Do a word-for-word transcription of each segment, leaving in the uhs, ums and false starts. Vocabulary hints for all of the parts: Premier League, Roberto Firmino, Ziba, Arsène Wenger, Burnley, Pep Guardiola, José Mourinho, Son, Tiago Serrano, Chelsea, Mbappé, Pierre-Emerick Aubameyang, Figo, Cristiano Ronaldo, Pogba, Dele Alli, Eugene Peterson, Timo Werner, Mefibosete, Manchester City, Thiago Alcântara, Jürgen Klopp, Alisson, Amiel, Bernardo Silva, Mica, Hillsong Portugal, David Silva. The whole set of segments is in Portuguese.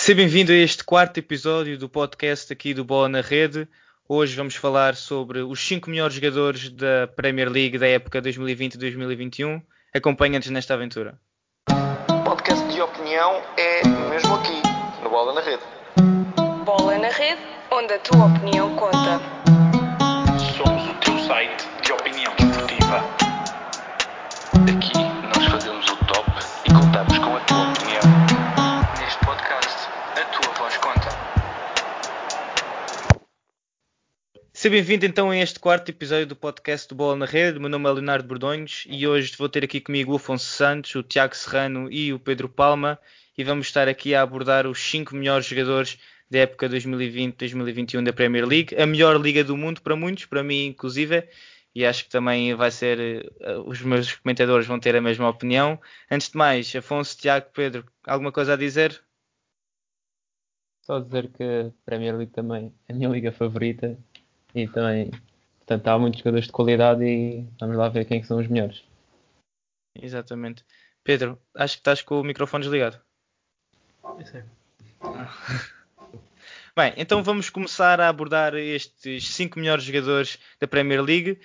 Seja bem-vindo a este quarto episódio do podcast aqui do Bola na Rede. Hoje vamos falar sobre os cinco melhores jogadores da Premier League da época dois mil e vinte a dois mil e vinte e um. Acompanha-nos nesta aventura. Podcast de opinião é mesmo aqui, no Bola na Rede. Bola na Rede, onde a tua opinião conta. Somos o teu site de opinião esportiva. Aqui nós fazemos o top e contamos com a tua opinião. Seja bem-vindo então a este quarto episódio do podcast do Bola na Rede. Meu nome é Leonardo Bordonhos e hoje vou ter aqui comigo o Afonso Santos, o Tiago Serrano e o Pedro Palma e vamos estar aqui a abordar os cinco melhores jogadores da época dois mil e vinte a dois mil e vinte e um da Premier League, a melhor liga do mundo para muitos, para mim inclusive, e acho que também vai ser, os meus comentadores vão ter a mesma opinião. Antes de mais, Afonso, Tiago, Pedro, alguma coisa a dizer? Só dizer que a Premier League também é a minha liga favorita. E também, portanto, há muitos jogadores de qualidade e vamos lá ver quem são os melhores. Exatamente. Pedro, acho que estás com o microfone desligado. Eu sei. Ah. Bem, então vamos começar a abordar estes cinco melhores jogadores da Premier League.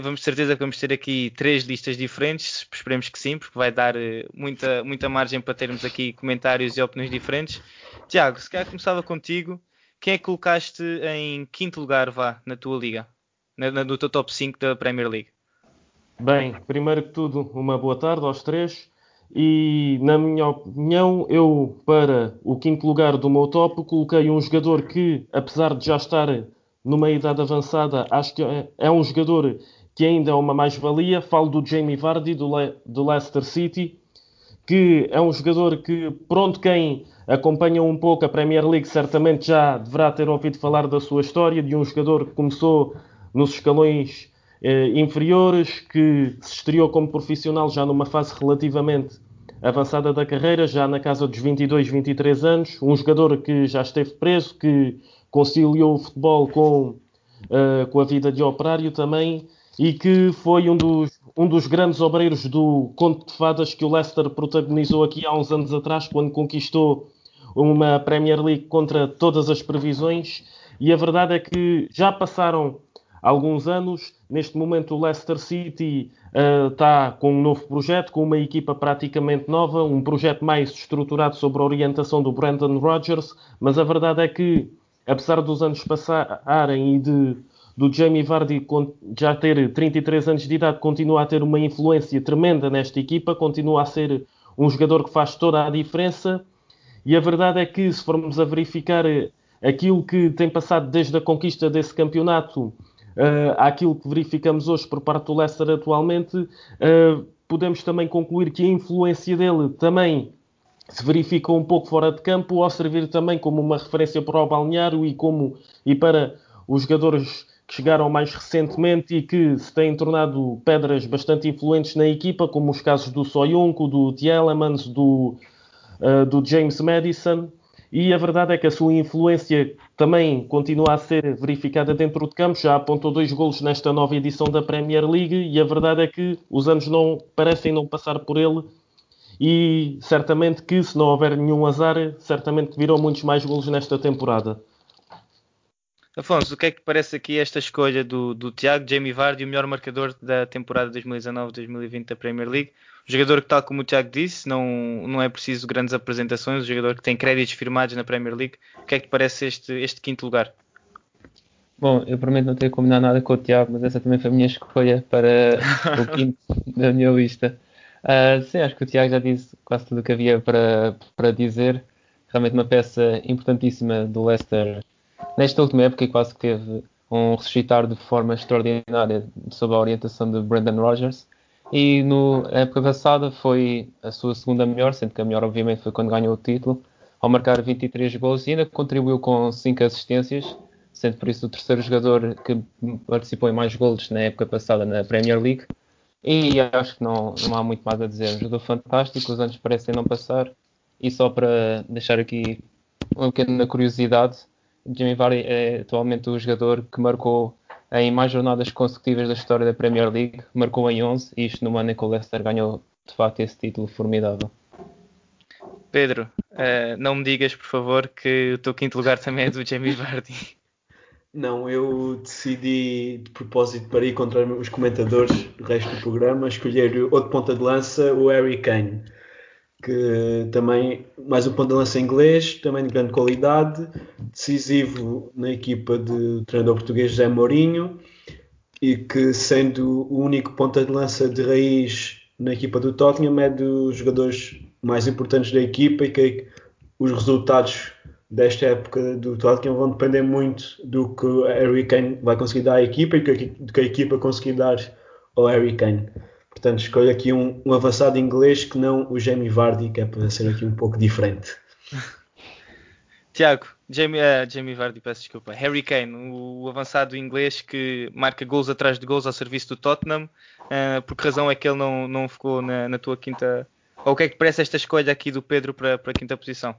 Vamos de certeza que vamos ter aqui três listas diferentes, esperemos que sim, porque vai dar muita, muita margem para termos aqui comentários e opiniões diferentes. Tiago, se calhar começava contigo. Quem é que colocaste em quinto lugar, vá, na tua liga? Na, na, no teu top cinco da Premier League? Bem, primeiro que tudo, uma boa tarde aos três. E, na minha opinião, eu, para o quinto lugar do meu top, coloquei um jogador que, apesar de já estar numa idade avançada, acho que é um jogador que ainda é uma mais-valia. Falo do Jamie Vardy, do, Le- do Leicester City, que é um jogador que, pronto, quem acompanha um pouco a Premier League certamente já deverá ter ouvido falar da sua história, de um jogador que começou nos escalões eh, inferiores, que se estreou como profissional já numa fase relativamente avançada da carreira, já na casa dos vinte e dois, vinte e três anos, um jogador que já esteve preso, que conciliou o futebol com, eh, com a vida de operário também, e que foi um dos, um dos grandes obreiros do conto de fadas que o Leicester protagonizou aqui há uns anos atrás, quando conquistou uma Premier League contra todas as previsões. E a verdade é que já passaram alguns anos. Neste momento o Leicester City uh, está com um novo projeto, com uma equipa praticamente nova, um projeto mais estruturado sobre a orientação do Brendan Rodgers. Mas a verdade é que, apesar dos anos passarem e de... do Jamie Vardy já ter trinta e três anos de idade, continua a ter uma influência tremenda nesta equipa, continua a ser um jogador que faz toda a diferença. E a verdade é que, se formos a verificar aquilo que tem passado desde a conquista desse campeonato uh, àquilo que verificamos hoje por parte do Leicester atualmente, uh, podemos também concluir que a influência dele também se verifica um pouco fora de campo, ao servir também como uma referência para o balneário e, como, e para os jogadores que chegaram mais recentemente e que se têm tornado pedras bastante influentes na equipa, como os casos do Soyuncu, do Tielemans, do, uh, do James Madison. E a verdade é que a sua influência também continua a ser verificada dentro de campo. Já apontou dois golos nesta nova edição da Premier League e a verdade é que os anos não parecem não passar por ele. E certamente que, se não houver nenhum azar, certamente virão muitos mais golos nesta temporada. Afonso, o que é que parece aqui esta escolha do, do Tiago, Jamie Vardy, o melhor marcador da temporada dois mil e dezanove a dois mil e vinte da Premier League? Um jogador que, tal como o Tiago disse, não, não é preciso grandes apresentações, um jogador que tem créditos firmados na Premier League. O que é que te parece este, este quinto lugar? Bom, eu prometo não ter combinado nada com o Tiago, mas essa também foi a minha escolha para o quinto da minha lista. Uh, sim, acho que o Tiago já disse quase tudo o que havia para, para dizer. Realmente uma peça importantíssima do Leicester nesta última época, quase que teve um ressuscitar de forma extraordinária sob a orientação de Brendan Rodgers. E no, na época passada foi a sua segunda melhor, sendo que a melhor obviamente foi quando ganhou o título, ao marcar vinte e três golos e ainda contribuiu com cinco assistências, sendo por isso o terceiro jogador que participou em mais golos na época passada na Premier League. E acho que não, não há muito mais a dizer. Um jogador fantástico, os anos parecem não passar. E só para deixar aqui uma pequena curiosidade, Jamie Vardy é atualmente o jogador que marcou em mais jornadas consecutivas da história da Premier League, marcou em onze, e isto no ano em que o Leicester ganhou de facto esse título formidável. Pedro, Uh, não me digas, por favor, que o teu quinto lugar também é do Jamie Vardy. Não, eu decidi de propósito, para ir contra os comentadores do resto do programa, escolher outro ponta de lança, o Harry Kane, que também, mais um ponta de lança inglês, também de grande qualidade, decisivo na equipa do treinador português José Mourinho, e que, sendo o único ponta de lança de raiz na equipa do Tottenham, é dos jogadores mais importantes da equipa, e que os resultados desta época do Tottenham vão depender muito do que o Harry Kane vai conseguir dar à equipa e do que a equipa conseguir dar ao Harry Kane. Portanto, escolho aqui um, um avançado inglês que não o Jamie Vardy, que é para ser aqui um pouco diferente. Tiago, Jamie, uh, Jamie Vardy, peço desculpa. Harry Kane, o, o avançado inglês que marca gols atrás de gols ao serviço do Tottenham. Uh, por que razão é que ele não, não ficou na, na tua quinta... Ou o que é que parece esta escolha aqui do Pedro para, para a quinta posição?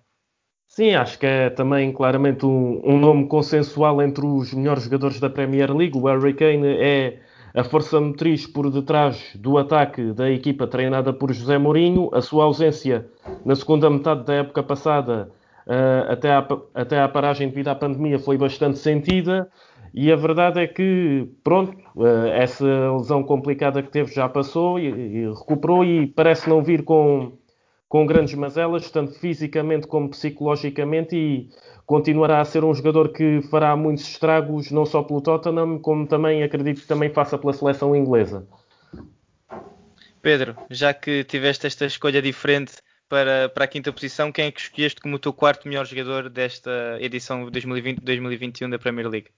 Sim, acho que é também claramente um, um nome consensual entre os melhores jogadores da Premier League. O Harry Kane é a força motriz por detrás do ataque da equipa treinada por José Mourinho. A sua ausência na segunda metade da época passada, uh, até, à, até à paragem devido à pandemia, foi bastante sentida. E a verdade é que, pronto, uh, essa lesão complicada que teve já passou e, e recuperou, e parece não vir com... com grandes mazelas, tanto fisicamente como psicologicamente, e continuará a ser um jogador que fará muitos estragos, não só pelo Tottenham, como também, acredito que também faça pela seleção inglesa. Pedro, já que tiveste esta escolha diferente para, para a quinta posição, quem é que escolheste como o teu quarto melhor jogador desta edição dois mil e vinte, dois mil e vinte e um da Premier League?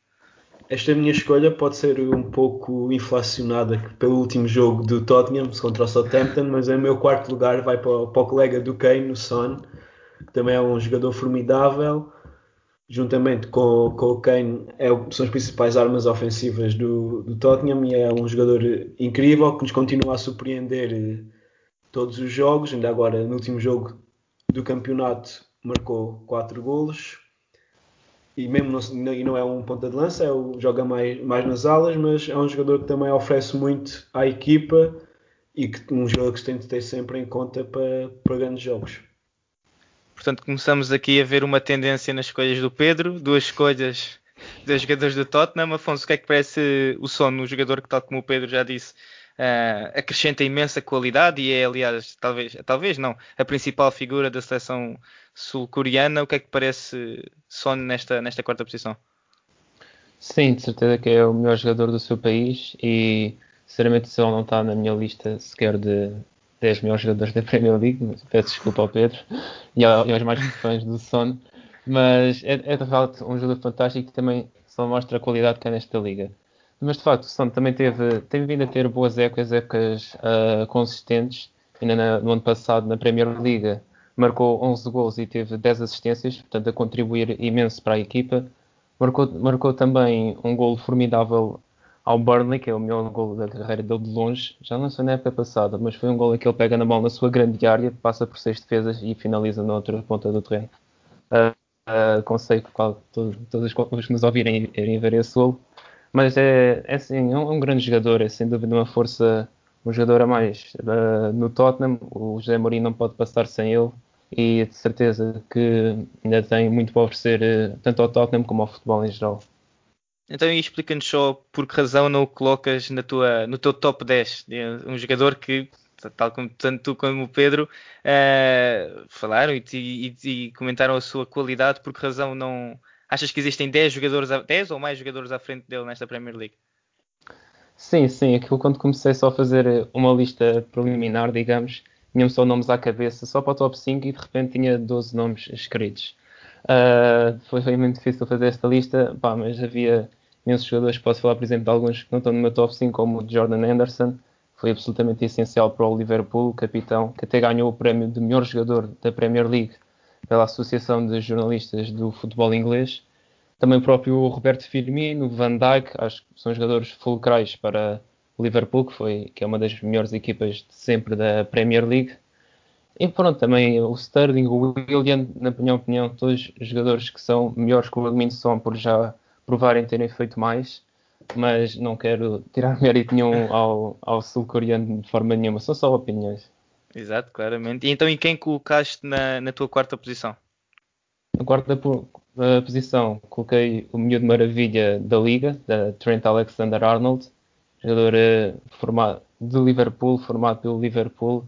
Esta minha escolha pode ser um pouco inflacionada pelo último jogo do Tottenham contra o Southampton, mas o meu quarto lugar vai para o, para o colega do Kane, o Son, que também é um jogador formidável. Juntamente com, com o Kane, é, são as principais armas ofensivas do, do Tottenham, e é um jogador incrível que nos continua a surpreender todos os jogos. Ainda agora, no último jogo do campeonato, marcou quatro golos. E mesmo não, e não é um ponta de lança, é o, joga mais, mais nas alas, mas é um jogador que também oferece muito à equipa, e que, um jogador que se tem de ter sempre em conta para, para grandes jogos. Portanto, começamos aqui a ver uma tendência nas escolhas do Pedro, duas escolhas dos jogadores do Tottenham. Afonso, o que é que parece o Son, um jogador que, tal como o Pedro já disse, uh, acrescenta imensa qualidade e é, aliás, talvez, talvez não, a principal figura da seleção sul-coreana. O que é que parece Son nesta, nesta quarta posição? Sim, de certeza que é o melhor jogador do seu país, e sinceramente Son não está na minha lista sequer de dez melhores jogadores da Premier League. Peço desculpa ao Pedro e aos mais fãs do Son, mas é, é de facto um jogador fantástico, que também só mostra a qualidade que é nesta liga. Mas de facto o Son também teve, teve vindo a ter boas épocas, épocas uh, consistentes. Ainda na, no ano passado, na Premier League, marcou onze gols e teve dez assistências, portanto a contribuir imenso para a equipa. Marcou, marcou também um golo formidável ao Burnley, que é o melhor golo da carreira dele de longe. Já não sei na época passada, mas foi um golo que ele pega na bola na sua grande área, passa por seis defesas e finaliza na outra ponta do terreno. Uh, uh, conselho para todos, todos os que nos ouvirem irem ver esse golo. Mas é, é sim, um, um grande jogador, é sem dúvida uma força... Um jogador a mais uh, no Tottenham. O José Mourinho não pode passar sem ele, e de certeza que ainda tem muito para oferecer, uh, tanto ao Tottenham como ao futebol em geral. Então explica-nos só por que razão não o colocas na tua, no teu top dez. Um jogador que, tal como tanto tu como o Pedro, uh, falaram e, e, e comentaram a sua qualidade. Por que razão não... Achas que existem dez jogadores, dez ou mais jogadores à frente dele nesta Premier League? Sim, sim. Aquilo, quando comecei só a fazer uma lista preliminar, digamos, tinha só nomes à cabeça, só para o top cinco, e de repente tinha doze nomes escritos. Uh, foi, foi muito difícil fazer esta lista, pá, mas havia imensos jogadores. Posso falar, por exemplo, de alguns que não estão no meu top cinco, como o Jordan Henderson, foi absolutamente essencial para o Liverpool, capitão, que até ganhou o prémio de melhor jogador da Premier League pela Associação de Jornalistas do Futebol Inglês. Também o próprio Roberto Firmino, Van Dijk, acho que são jogadores fulcrais para o Liverpool, que, foi, que é uma das melhores equipas de sempre da Premier League. E pronto, também o Sterling, o Willian, na minha opinião, todos os jogadores que são melhores que o Wilson, por já provarem terem feito mais, mas não quero tirar mérito nenhum ao, ao sul-coreano de forma nenhuma, são só opiniões. Exato, claramente. E então, em quem colocaste na, na tua quarta posição? Na quarta uh, posição coloquei o miúdo maravilha da Liga, da Trent Alexander-Arnold, jogador uh, formado, de Liverpool, formado pelo Liverpool,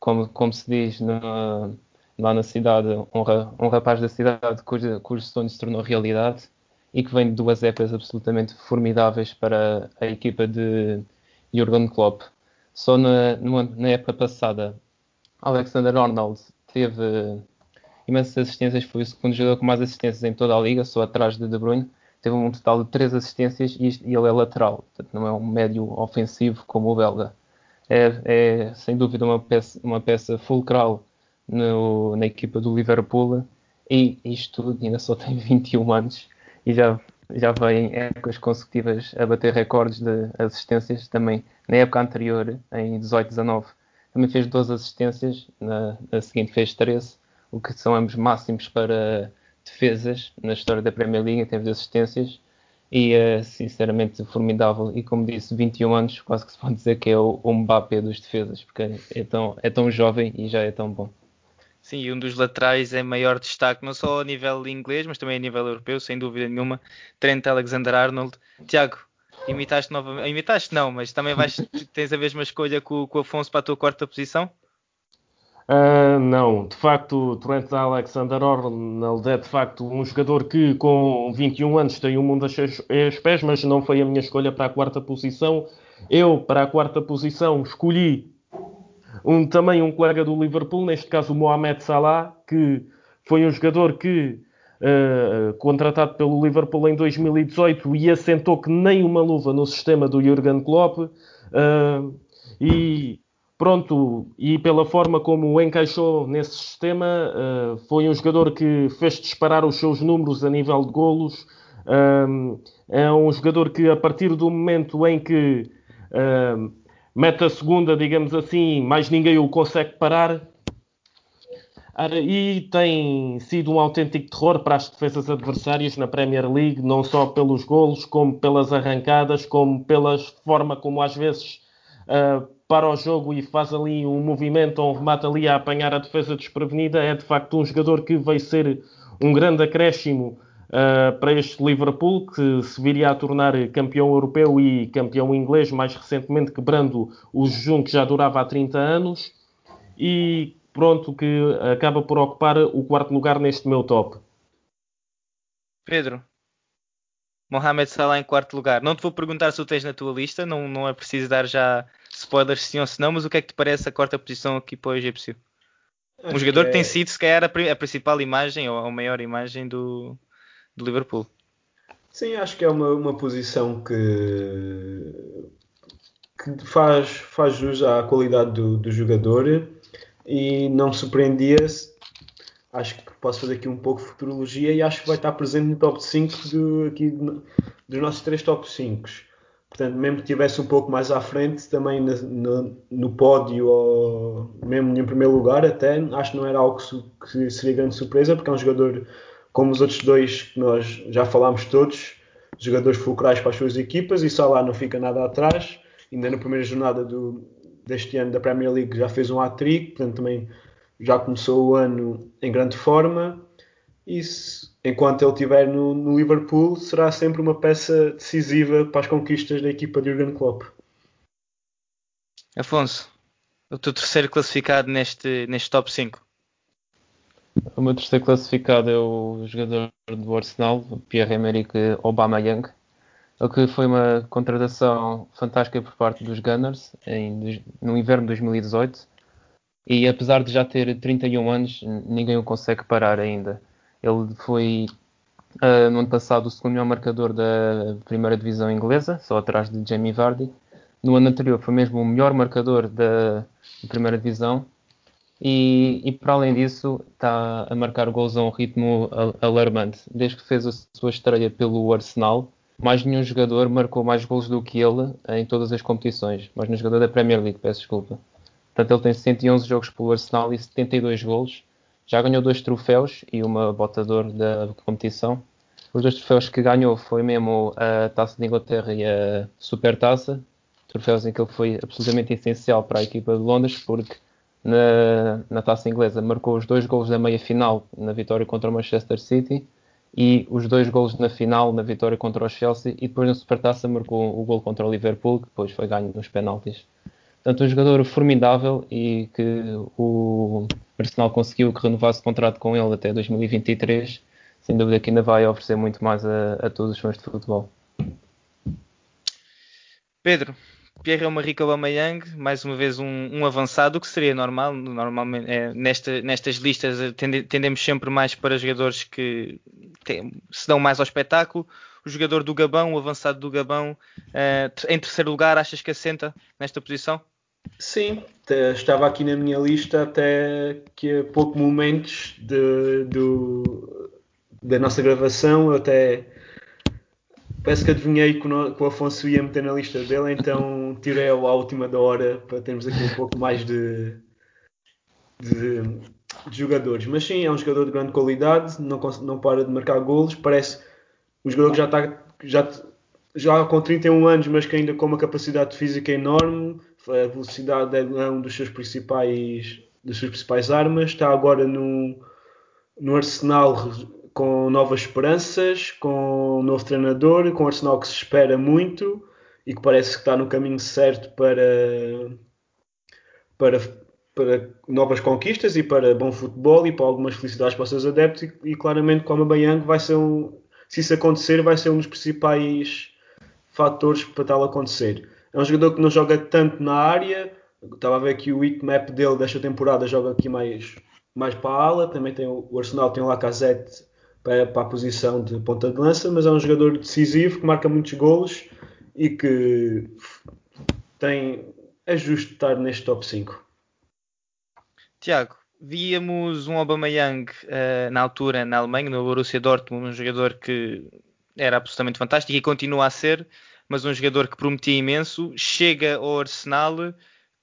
como, como se diz na, lá na cidade, um, ra, um rapaz da cidade cujo, cujo sonho se tornou realidade e que vem de duas épocas absolutamente formidáveis para a equipa de Jürgen Klopp. Só na, numa, na época passada, Alexander-Arnold teve uh, imensas assistências, foi o segundo jogador com mais assistências em toda a Liga, só atrás de De Bruyne. Teve um total de três assistências e ele é lateral, portanto não é um médio ofensivo como o belga. É, é sem dúvida uma peça, uma peça fulcral no, na equipa do Liverpool, e isto tudo ainda só tem vinte e um anos e já, já vem épocas consecutivas a bater recordes de assistências. Também na época anterior, em dezoito a dezanove, também fez doze assistências, na, na seguinte fez treze, o que são ambos máximos para defesas na história da Premier League em termos de assistências, e é sinceramente formidável. E como disse, vinte e um anos, quase que se pode dizer que é o Mbappé dos defesas, porque é tão, é tão jovem e já é tão bom. Sim, e um dos laterais em maior destaque, não só a nível inglês, mas também a nível europeu, sem dúvida nenhuma, Trent Alexander-Arnold. Tiago, imitaste novamente, imitaste não, mas também vais, tens a mesma escolha que o Afonso para a tua quarta posição? Uh, não, de facto, Trent Alexander-Arnold é de facto um jogador que com vinte e um anos tem o mundo aos pés, mas não foi a minha escolha para a quarta posição. Eu, para a quarta posição, escolhi um, também um colega do Liverpool, neste caso o Mohamed Salah, que foi um jogador que, uh, contratado pelo Liverpool em dois mil e dezoito, e assentou que nem uma luva no sistema do Jürgen Klopp, uh, e... Pronto, e pela forma como encaixou nesse sistema, uh, foi um jogador que fez disparar os seus números a nível de golos. Um, é um jogador que, a partir do momento em que uh, mete a segunda, digamos assim, mais ninguém o consegue parar. E tem sido um autêntico terror para as defesas adversárias na Premier League, não só pelos golos, como pelas arrancadas, como pela forma como às vezes... Uh, para o jogo e faz ali um movimento ou um remate ali a apanhar a defesa desprevenida. É de facto um jogador que vai ser um grande acréscimo uh, para este Liverpool, que se viria a tornar campeão europeu e campeão inglês, mais recentemente quebrando o jejum que já durava há trinta anos, e pronto, que acaba por ocupar o quarto lugar neste meu top. Pedro, Mohamed Salah em quarto lugar. Não te vou perguntar se o tens na tua lista, não, não é preciso dar já spoilers sim ou se não, mas o que é que te parece a quarta posição aqui para o Egípcio? Um jogador que tem sido, se calhar, a principal imagem ou a maior imagem do, do Liverpool. Sim, acho que é uma, uma posição que, que faz, faz jus à qualidade do, do jogador, e não surpreendia-se. Acho que posso fazer aqui um pouco de futurologia e acho que vai estar presente no top cinco do, aqui, dos nossos três top cinco. Portanto, mesmo que estivesse um pouco mais à frente, também na, na, no pódio, ou mesmo em primeiro lugar até, acho que não era algo que seria grande surpresa, porque é um jogador, como os outros dois que nós já falámos todos, jogadores fulcrais para as suas equipas, e Salah não fica nada atrás. Ainda na primeira jornada do, deste ano da Premier League já fez um hat-trick, portanto também já começou o ano em grande forma. E se, enquanto ele estiver no, no Liverpool, será sempre uma peça decisiva para as conquistas da equipa de Jürgen Klopp. Afonso, o teu terceiro classificado neste, neste top cinco? O meu terceiro classificado é o jogador do Arsenal, Pierre-Emerick Aubameyang, o que foi uma contratação fantástica por parte dos Gunners em, no inverno de dois mil e dezoito, e apesar de já ter trinta e um anos, ninguém o consegue parar ainda. Ele foi, uh, no ano passado, o segundo melhor marcador da primeira divisão inglesa, só atrás de Jamie Vardy. No ano anterior foi mesmo o melhor marcador da primeira divisão. E, e para além disso, está a marcar gols a um ritmo alarmante. Desde que fez a sua estreia pelo Arsenal, mais nenhum jogador marcou mais gols do que ele em todas as competições. Mas no jogador da Premier League, peço desculpa. Portanto, ele tem cento e onze jogos pelo Arsenal e setenta e dois golos. Já ganhou dois troféus e uma bota de ouro da competição. Os dois troféus que ganhou foi mesmo a Taça de Inglaterra e a Supertaça, troféus em que ele foi absolutamente essencial para a equipa de Londres, porque na, na taça inglesa. Marcou os dois golos da meia-final na vitória contra o Manchester City e os dois golos na final na vitória contra o Chelsea, e depois na Supertaça marcou o gol contra o Liverpool, que depois foi ganho nos penaltis. Portanto, um jogador formidável, e que o Arsenal conseguiu que renovasse o contrato com ele até dois mil e vinte e três. Sem dúvida que ainda vai oferecer muito mais a, a todos os fãs de futebol. Pedro, Pierre-Emerick Aubameyang, mais uma vez um, um avançado, o que seria normal. Normalmente é, nesta, nestas listas tende, tendemos sempre mais para jogadores que tem, se dão mais ao espetáculo. O jogador do Gabão, o avançado do Gabão, uh, em terceiro lugar, achas que assenta nesta posição? Sim, estava aqui na minha lista até que há poucos momentos de, do, da nossa gravação, até parece que adivinhei que o Afonso ia meter na lista dele, então tirei-o à última da hora para termos aqui um pouco mais de, de, de jogadores. Mas sim, é um jogador de grande qualidade, não, não para de marcar golos, parece... Um jogador que já está já, já com trinta e um anos, mas que ainda com uma capacidade física enorme. A velocidade é um dos seus principais, das suas principais armas. Está agora no, no Arsenal com novas esperanças, com um novo treinador, com um Arsenal que se espera muito e que parece que está no caminho certo para, para, para novas conquistas e para bom futebol e para algumas felicidades para os seus adeptos. E, e claramente com o Aubameyang vai ser um... Se isso acontecer, vai ser um dos principais fatores para tal acontecer. É um jogador que não joga tanto na área. Estava a ver aqui o heatmap dele desta temporada, joga aqui mais, mais para a ala. Também tem o Arsenal, tem o Lacazette para, para a posição de ponta de lança, mas é um jogador decisivo que marca muitos golos e que tem, é justo estar neste top cinco. Tiago, víamos um Aubameyang uh, na altura na Alemanha, no Borussia Dortmund, um jogador que era absolutamente fantástico e continua a ser, mas um jogador que prometia imenso. Chega ao Arsenal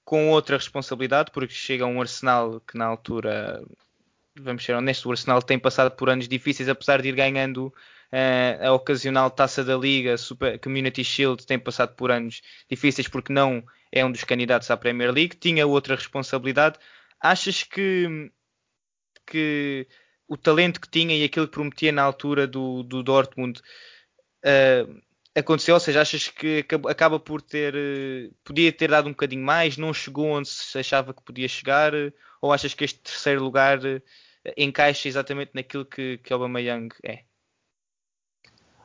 com outra responsabilidade, porque chega a um Arsenal que na altura, vamos ser honestos, o Arsenal tem passado por anos difíceis, apesar de ir ganhando uh, a ocasional Taça da Liga, Super Community Shield, tem passado por anos difíceis porque não é um dos candidatos à Premier League, tinha outra responsabilidade. Achas que, que o talento que tinha e aquilo que prometia na altura do, do Dortmund uh, aconteceu? Ou seja, achas que acaba por ter... Uh, podia ter dado um bocadinho mais? Não chegou onde se achava que podia chegar? Uh, ou achas que este terceiro lugar uh, encaixa exatamente naquilo que, que Aubameyang é?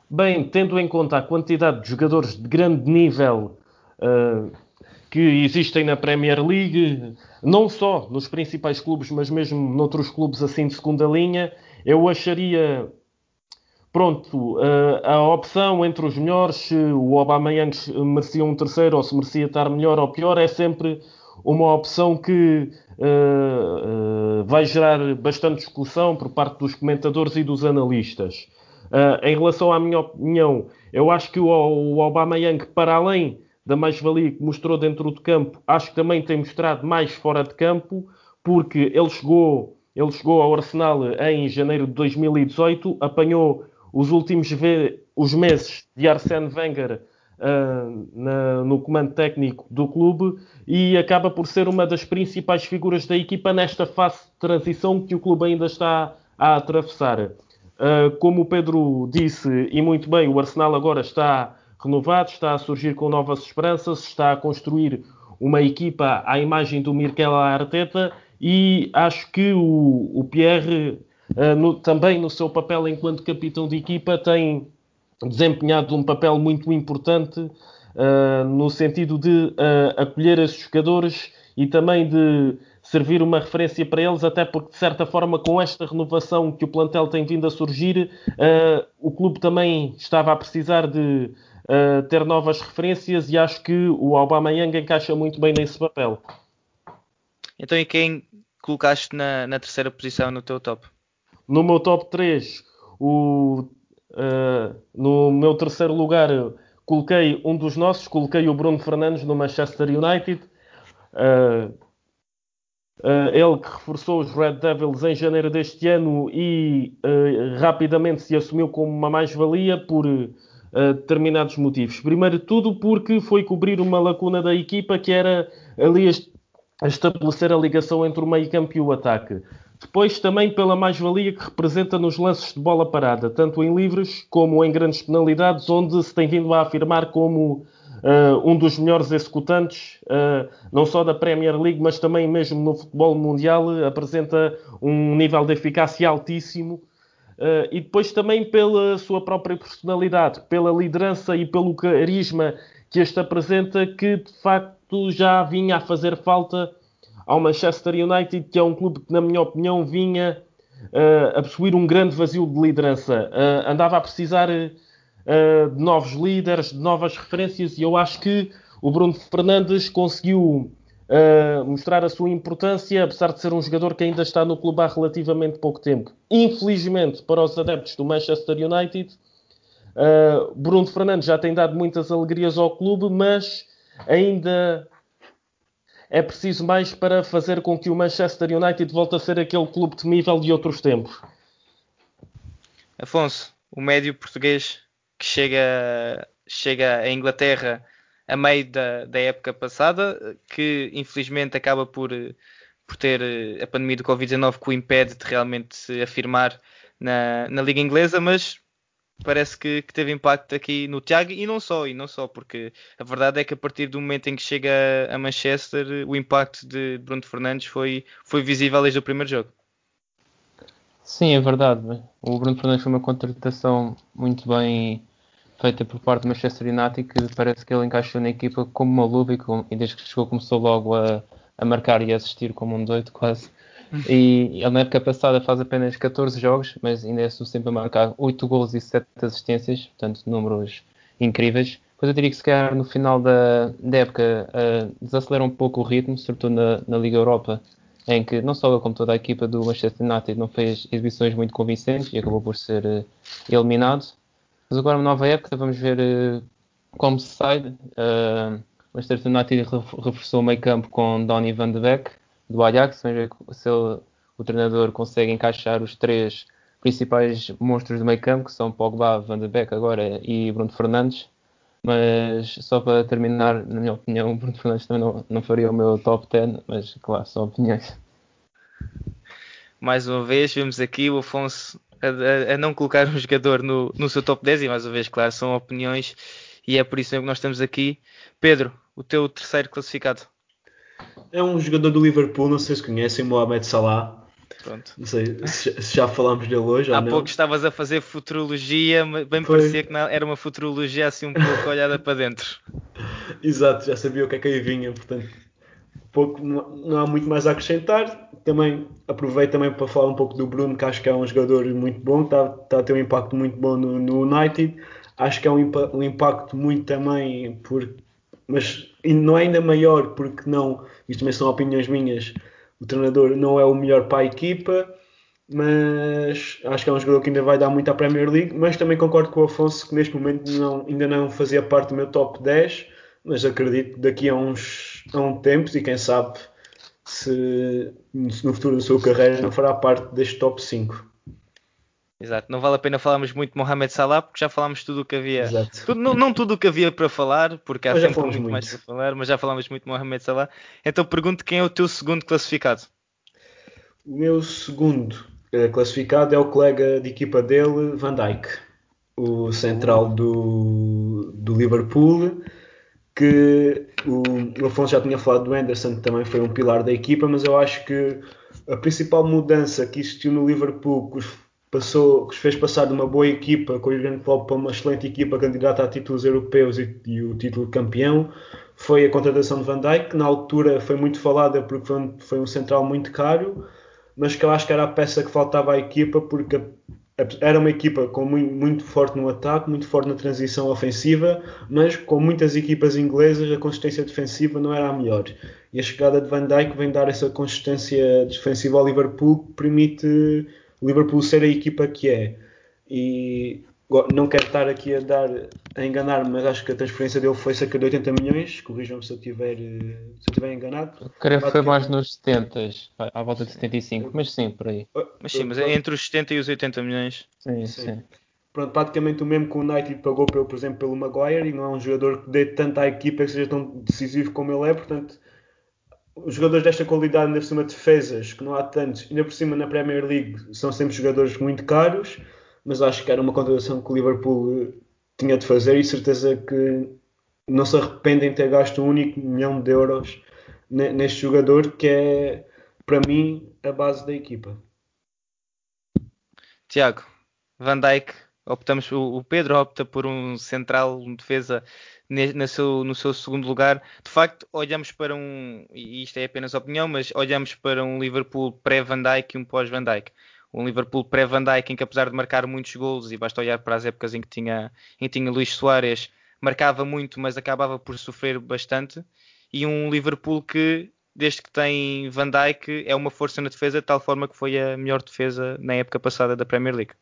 Bem, tendo em conta a quantidade de jogadores de grande nível... Uh... que existem na Premier League, não só nos principais clubes, mas mesmo noutros clubes assim de segunda linha, eu acharia, pronto, a, a opção entre os melhores, se o Aubameyang merecia um terceiro ou se merecia estar melhor ou pior, é sempre uma opção que uh, uh, vai gerar bastante discussão por parte dos comentadores e dos analistas. Uh, em relação à minha opinião, eu acho que o, o Aubameyang, para além da mais-valia que mostrou dentro do campo, acho que também tem mostrado mais fora de campo, porque ele chegou, ele chegou ao Arsenal em janeiro de dois mil e dezoito, apanhou os últimos ve- os meses de Arsène Wenger uh, na, no comando técnico do clube e acaba por ser uma das principais figuras da equipa nesta fase de transição que o clube ainda está a atravessar. Uh, como o Pedro disse, e muito bem, o Arsenal agora está... renovado, está a surgir com novas esperanças, está a construir uma equipa à imagem do Mikel Arteta e acho que o, o Pierre, uh, no, também no seu papel enquanto capitão de equipa, tem desempenhado um papel muito importante uh, no sentido de uh, acolher esses jogadores e também de servir uma referência para eles, até porque, de certa forma, com esta renovação que o plantel tem vindo a surgir, uh, o clube também estava a precisar de Uh, ter novas referências e acho que o Aubameyang encaixa muito bem nesse papel. Então, e quem colocaste na, na terceira posição no teu top? No meu top três, o, uh, no meu terceiro lugar, coloquei um dos nossos, coloquei o Bruno Fernandes no Manchester United. Uh, uh, ele que reforçou os Red Devils em janeiro deste ano e uh, rapidamente se assumiu como uma mais-valia por... Uh, determinados motivos. Primeiro de tudo porque foi cobrir uma lacuna da equipa que era ali as, a estabelecer a ligação entre o meio-campo e o ataque. Depois também pela mais-valia que representa nos lances de bola parada, tanto em livres como em grandes penalidades, onde se tem vindo a afirmar como uh, um dos melhores executantes, uh, não só da Premier League, mas também mesmo no futebol mundial, apresenta um nível de eficácia altíssimo. Uh, e depois também pela sua própria personalidade, pela liderança e pelo carisma que este apresenta, que de facto já vinha a fazer falta ao Manchester United, que é um clube que, na minha opinião, vinha uh, a possuir um grande vazio de liderança. Uh, andava a precisar uh, de novos líderes, de novas referências, e eu acho que o Bruno Fernandes conseguiu uh, mostrar a sua importância, apesar de ser um jogador que ainda está no clube há relativamente pouco tempo. Infelizmente, para os adeptos do Manchester United, uh, Bruno Fernandes já tem dado muitas alegrias ao clube, mas ainda é preciso mais para fazer com que o Manchester United volte a ser aquele clube temível de outros tempos. Afonso, o médio português que chega, chega à Inglaterra a meio da, da época passada, que infelizmente acaba por, por ter a pandemia do covid dezenove que o impede de realmente se afirmar na, na Liga Inglesa, mas parece que, que teve impacto aqui no Tiago, e não só, e não só, porque a verdade é que a partir do momento em que chega a Manchester, o impacto de Bruno Fernandes foi, foi visível desde o primeiro jogo. Sim, é verdade. O Bruno Fernandes foi uma contratação muito bem feita por parte do Manchester United, que parece que ele encaixou na equipa como uma luva, e, com, e desde que chegou começou logo a, a marcar e a assistir como um doido quase. E ele na época passada faz apenas catorze jogos, mas ainda é suficiente para marcar oito golos e sete assistências, portanto números incríveis. Pois eu diria que se calhar no final da, da época uh, desacelera um pouco o ritmo, sobretudo na, na Liga Europa, em que não só ele como toda a equipa do Manchester United não fez exibições muito convincentes e acabou por ser uh, eliminado. Mas agora uma nova época, vamos ver uh, como se sai. Uh, o Manchester United reforçou o meio campo com Donny van de Beek do Ajax, se ele, o treinador consegue encaixar os três principais monstros do meio campo, que são Pogba, Van de Beek agora e Bruno Fernandes. Mas só para terminar, na minha opinião, o Bruno Fernandes também não, não faria o meu top dez, mas claro, são opiniões. Mais uma vez vemos aqui o Afonso a, a, a não colocar um jogador no, no seu top dez, e mais uma vez, claro, são opiniões, e é por isso que nós estamos aqui. Pedro, o teu terceiro classificado é um jogador do Liverpool, não sei se conhecem, Mohamed Salah. Pronto. Não sei se já falámos dele hoje. Há ou não. Pouco estavas a fazer futurologia, bem me parecia que não, era uma futurologia assim um pouco olhada para dentro. Exato, já sabia o que é que aí vinha, portanto pouco, não há muito mais a acrescentar. Também aproveito também para falar um pouco do Bruno, que acho que é um jogador muito bom, está, está a ter um impacto muito bom no, no United. Acho que é um, um impacto muito também por... mas não é ainda maior porque não, isto também são opiniões minhas, o treinador não é o melhor para a equipa, mas acho que é um jogador que ainda vai dar muito à Premier League. Mas também concordo com o Afonso que neste momento não, ainda não fazia parte do meu top dez, mas acredito que daqui a uns a um tempos, e quem sabe se, se no futuro da sua carreira não fará parte deste top cinco. Exato, não vale a pena falarmos muito de Mohamed Salah, porque já falámos tudo o que havia. Tudo, não, não tudo o que havia para falar, porque há mas sempre muito, muito mais para falar, mas já falámos muito de Mohamed Salah. Então pergunto, quem é o teu segundo classificado? O meu segundo classificado é o colega de equipa dele, Van Dijk, o central do, do Liverpool, que o Afonso já tinha falado do Henderson, que também foi um pilar da equipa, mas eu acho que a principal mudança que existiu no Liverpool, que os Passou, que os fez passar de uma boa equipa com o Jurgen Klopp para uma excelente equipa candidata a títulos europeus e, e o título de campeão, foi a contratação de Van Dijk, que na altura foi muito falada porque foi um, foi um central muito caro, mas que eu acho que era a peça que faltava à equipa, porque a, a, era uma equipa com muito, muito forte no ataque, muito forte na transição ofensiva, mas com muitas equipas inglesas a consistência defensiva não era a melhor, e a chegada de Van Dijk vem dar essa consistência defensiva ao Liverpool, que permite o Liverpool ser a equipa que é. E não quero estar aqui a dar a enganar, mas acho que a transferência dele foi cerca de oitenta milhões, corrijam-me se eu tiver, se eu tiver enganado. Creio que foi mais nos setenta, à volta de setenta e cinco, mas sim, por aí. Mas sim, mas é entre os setenta e os oitenta milhões. Sim, sim. sim. Pronto, praticamente o mesmo que o United pagou, pelo, por exemplo, pelo Maguire, e não é um jogador que dê tanto à equipa que seja tão decisivo como ele é, portanto os jogadores desta qualidade, ainda por cima defesas, que não há tantos, ainda por cima na Premier League, são sempre jogadores muito caros, mas acho que era uma contratação que o Liverpool tinha de fazer e certeza que não se arrependem de ter gasto um único milhão de euros neste jogador, que é, para mim, a base da equipa. Tiago, Van Dijk, optamos, o Pedro opta por um central, um defesa no seu, no seu segundo lugar. De facto, olhamos para um, e isto é apenas opinião, mas olhamos para um Liverpool pré-Van Dijk e um pós-Van Dijk. Um Liverpool pré-Van Dijk em que, apesar de marcar muitos golos, e basta olhar para as épocas em que tinha, em que tinha Luís Soares, marcava muito, mas acabava por sofrer bastante. E um Liverpool que, desde que tem Van Dijk, é uma força na defesa, de tal forma que foi a melhor defesa na época passada da Premier League.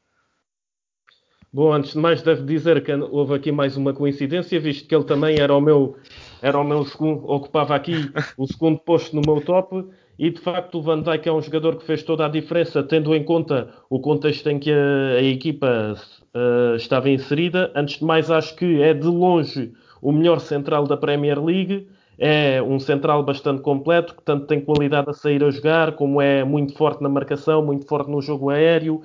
Bom, antes de mais, devo dizer que houve aqui mais uma coincidência, visto que ele também era o meu, era o meu segundo, ocupava aqui o segundo posto no meu top, e de facto o Van Dijk é um jogador que fez toda a diferença, tendo em conta o contexto em que a, a equipa uh, estava inserida. Antes de mais, acho que é de longe o melhor central da Premier League, é um central bastante completo, que tanto tem qualidade a sair a jogar, como é muito forte na marcação, muito forte no jogo aéreo.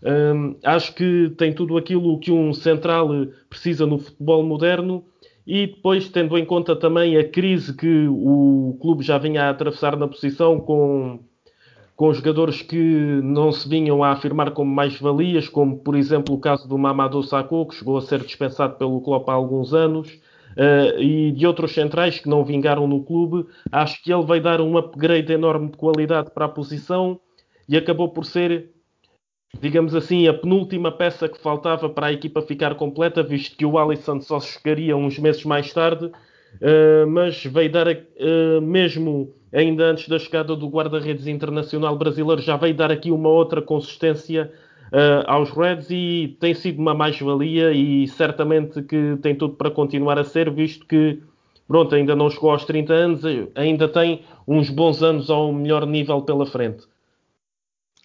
Um, acho que tem tudo aquilo que um central precisa no futebol moderno, e depois, tendo em conta também a crise que o clube já vinha a atravessar na posição, com, com jogadores que não se vinham a afirmar como mais-valias, como por exemplo o caso do Mamadou Sakho, que chegou a ser dispensado pelo Klopp há alguns anos, uh, e de outros centrais que não vingaram no clube. Acho que ele veio dar um upgrade enorme de qualidade para a posição e acabou por ser, digamos assim, a penúltima peça que faltava para a equipa ficar completa, visto que o Alisson só chegaria uns meses mais tarde, uh, mas veio dar, uh, mesmo ainda antes da chegada do guarda-redes internacional brasileiro, já veio dar aqui uma outra consistência uh, aos Reds, e tem sido uma mais-valia e certamente que tem tudo para continuar a ser, visto que, pronto, ainda não chegou aos trinta anos, ainda tem uns bons anos ao melhor nível pela frente.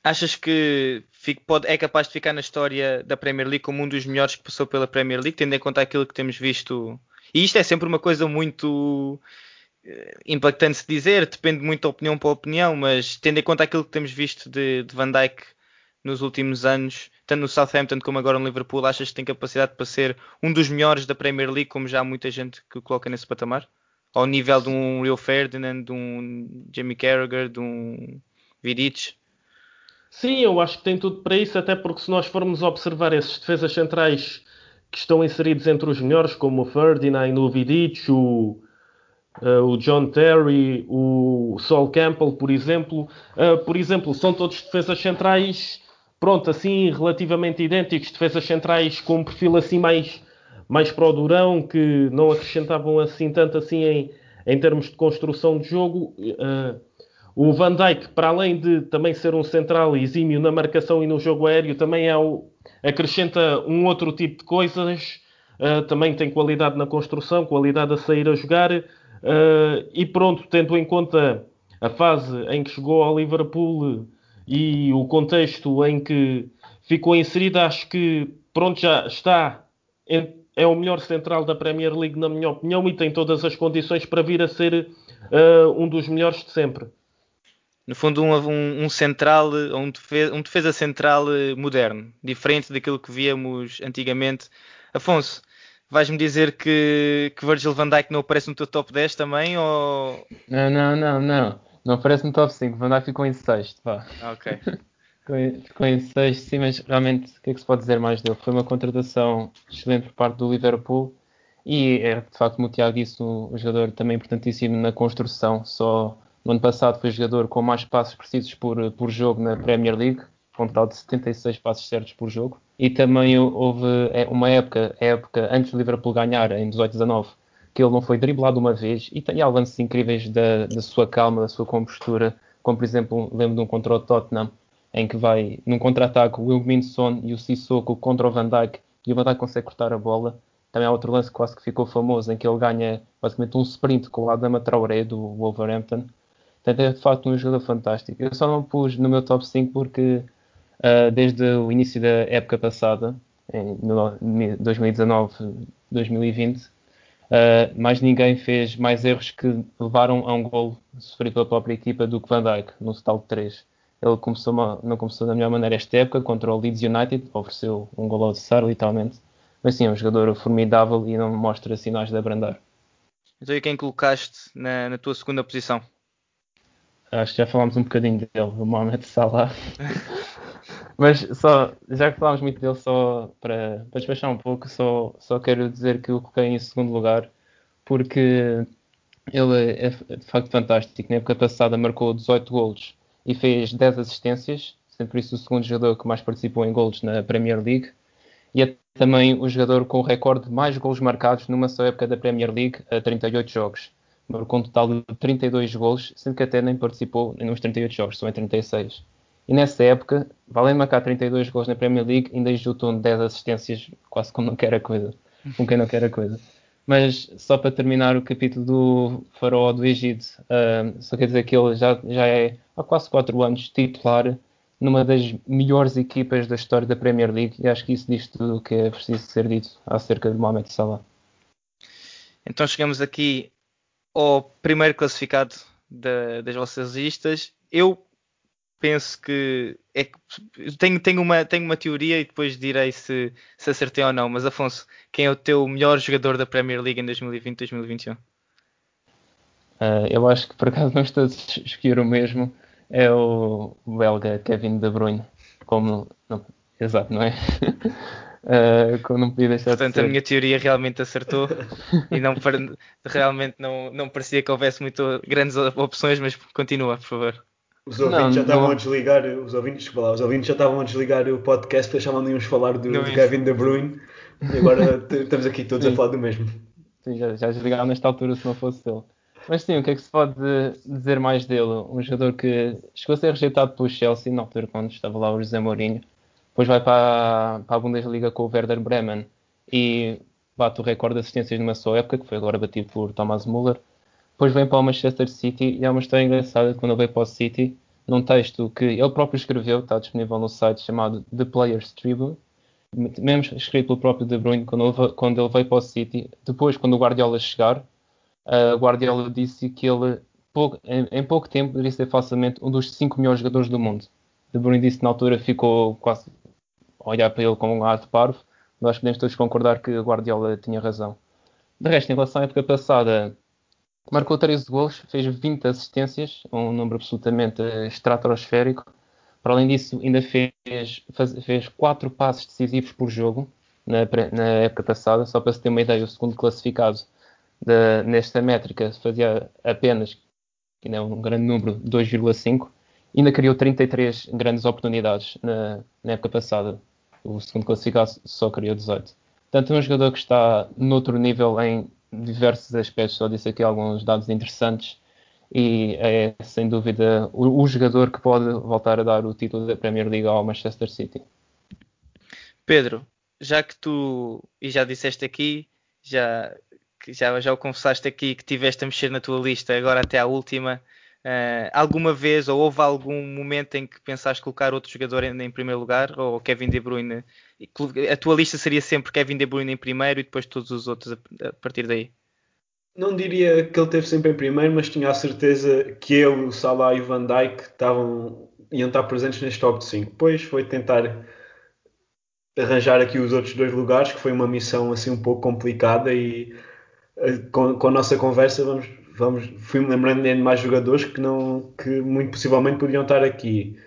Achas que pode, é capaz de ficar na história da Premier League como um dos melhores que passou pela Premier League, tendo em conta aquilo que temos visto? E isto é sempre uma coisa muito impactante se dizer, depende muito da opinião para a opinião, mas tendo em conta aquilo que temos visto de, de Van Dijk nos últimos anos, tanto no Southampton como agora no Liverpool, achas que tem capacidade para ser um dos melhores da Premier League, como já há muita gente que o coloca nesse patamar? Ao nível de um Rio Ferdinand, de um Jamie Carragher, de um Vidic? Sim, eu acho que tem tudo para isso, até porque se nós formos observar esses defesas centrais que estão inseridos entre os melhores, como o Ferdinand, o Vidic, o, uh, o John Terry, o Sol Campbell, por exemplo, uh, por exemplo, são todos defesas centrais, pronto, assim, relativamente idênticos, defesas centrais com um perfil assim mais, mais para o durão, que não acrescentavam assim tanto assim em, em termos de construção de jogo. Uh, O Van Dijk, para além de também ser um central exímio na marcação e no jogo aéreo, também é o, acrescenta um outro tipo de coisas. Uh, também tem qualidade na construção, qualidade a sair a jogar. Uh, e pronto, tendo em conta a fase em que chegou ao Liverpool e o contexto em que ficou inserida, acho que pronto, já está, é o melhor central da Premier League, na minha opinião, e tem todas as condições para vir a ser uh, um dos melhores de sempre. No fundo, um, um, um central, um defesa, um defesa central moderno, diferente daquilo que víamos antigamente. Afonso, vais-me dizer que, que Virgil van Dijk não aparece no teu top dez também? Ou... Não, não, não, não. Não aparece no top cinco. Van Dijk ficou em sexto, pá. Ok. Ficou em sexto, sim, mas realmente o que é que se pode dizer mais dele? Foi uma contratação excelente por parte do Liverpool e é, de facto, como o Tiago disse, um jogador também importantíssimo na construção. Só... No ano passado foi o jogador com mais passos precisos por, por jogo na Premier League, com um total de setenta e seis passos certos por jogo. E também houve uma época, época antes do Liverpool ganhar, em dezoito a dezanove, que ele não foi driblado uma vez. E tem avanços incríveis da, da sua calma, da sua compostura. Como, por exemplo, lembro de um contra o Tottenham, em que vai num contra-ataque o Heung-min Son e o Sissoko contra o Van Dijk. E o Van Dijk consegue cortar a bola. Também há outro lance que quase que ficou famoso, em que ele ganha basicamente um sprint com o Adama Traoré do Wolverhampton. Portanto, é de facto um jogador fantástico. Eu só não pus no meu top cinco porque uh, desde o início da época passada, em dois mil e dezanove, dois mil e vinte, Uh, mais ninguém fez mais erros que levaram a um golo sofrido pela própria equipa do que Van Dijk, no total de três. Ele começou uma, não começou da melhor maneira esta época, contra o Leeds United, ofereceu um golo ao adversário, literalmente. Mas sim, é um jogador formidável e não mostra sinais de abrandar. Então, e quem colocaste na, na tua segunda posição? Acho que já falámos um bocadinho dele, o Mohamed Salah. Mas só, já que falámos muito dele, só para, para despachar um pouco, só, só quero dizer que eu coloquei em segundo lugar, porque ele é de facto fantástico. Na época passada marcou dezoito golos e fez dez assistências, sendo por isso o segundo jogador que mais participou em golos na Premier League. E é também o jogador com o recorde de mais golos marcados numa só época da Premier League, a trinta e oito jogos. Marcou um total de trinta e dois golos, sendo que até nem participou nos trinta e oito jogos, só em trinta e seis. E nessa época, além de marcar trinta e dois golos na Premier League, ainda juntou dez assistências, quase como não quer a coisa. Com quem não quer a coisa. Mas só para terminar o capítulo do Faraó do Egito, uh, só quer dizer que ele já, já é há quase quatro anos titular numa das melhores equipas da história da Premier League, e acho que isso diz tudo o que é preciso ser dito acerca de Mohamed Salah. Então chegamos aqui ao primeiro classificado da, das vossas listas. Eu penso que, é que tenho, tenho, uma, tenho uma teoria e depois direi se, se acertei ou não. Mas Afonso, quem é o teu melhor jogador da Premier League em dois mil e vinte, dois mil e vinte e um? Uh, eu acho que por acaso nós todos escolheram o mesmo. É o belga Kevin De Bruyne. Como, não, exato, não é? Uh, como não podia deixar Portanto, de ser. A minha teoria realmente acertou e não, realmente não, não parecia que houvesse muito grandes opções, mas continua, por favor. Os ouvintes não, já estavam não. a desligar, os ouvintes, lá, os ouvintes já estavam a desligar o podcast, achavam-nos falar do, do Kevin De Bruyne e agora t- estamos aqui todos sim. a falar do mesmo. Sim, já, já desligaram nesta altura se não fosse ele. Mas sim, o que é que se pode dizer mais dele? Um jogador que chegou a ser rejeitado pelo Chelsea na altura quando estava lá o José Mourinho. Depois vai para a, para a Bundesliga com o Werder Bremen e bate o recorde de assistências numa só época, que foi agora batido por Thomas Müller. Depois vem para o Manchester City e há uma história engraçada quando ele veio para o City, num texto que ele próprio escreveu, está disponível no site chamado The Players Tribune, mesmo escrito pelo próprio De Bruyne quando ele, quando ele veio para o City. Depois, quando o Guardiola chegar, o Guardiola disse que ele pouco, em, em pouco tempo poderia ser facilmente um dos cinco melhores jogadores do mundo. De Bruyne disse na altura, ficou quase a olhar para ele com um ar de parvo. Nós podemos todos concordar que o Guardiola tinha razão. De resto, em relação à época passada, marcou treze golos, fez vinte assistências, um número absolutamente estratosférico. Para além disso, ainda fez, fez quatro passes decisivos por jogo na, na época passada. Só para se ter uma ideia, o segundo classificado de, nesta métrica fazia apenas, que não é um grande número, dois vírgula cinco. Ainda criou trinta e três grandes oportunidades na, na época passada. O segundo classificado só criou dezoito. Portanto, é um jogador que está noutro nível em diversos aspectos. Só disse aqui alguns dados interessantes e é, sem dúvida, o, o jogador que pode voltar a dar o título da Premier League ao Manchester City. Pedro, já que tu, e já disseste aqui, já, já, já o confessaste aqui que tiveste a mexer na tua lista, agora até à última, Uh, alguma vez ou houve algum momento em que pensaste colocar outro jogador em, em primeiro lugar, ou Kevin De Bruyne? A tua lista seria sempre Kevin De Bruyne em primeiro e depois todos os outros a, a partir daí? Não diria que ele esteve sempre em primeiro, mas tinha a certeza que eu, o Salah e o Van Dijk estavam, iam estar presentes neste top cinco. Depois foi tentar arranjar aqui os outros dois lugares, que foi uma missão assim um pouco complicada, e com, com a nossa conversa vamos Vamos, fui-me lembrando de mais jogadores que, não, que muito possivelmente podiam estar aqui.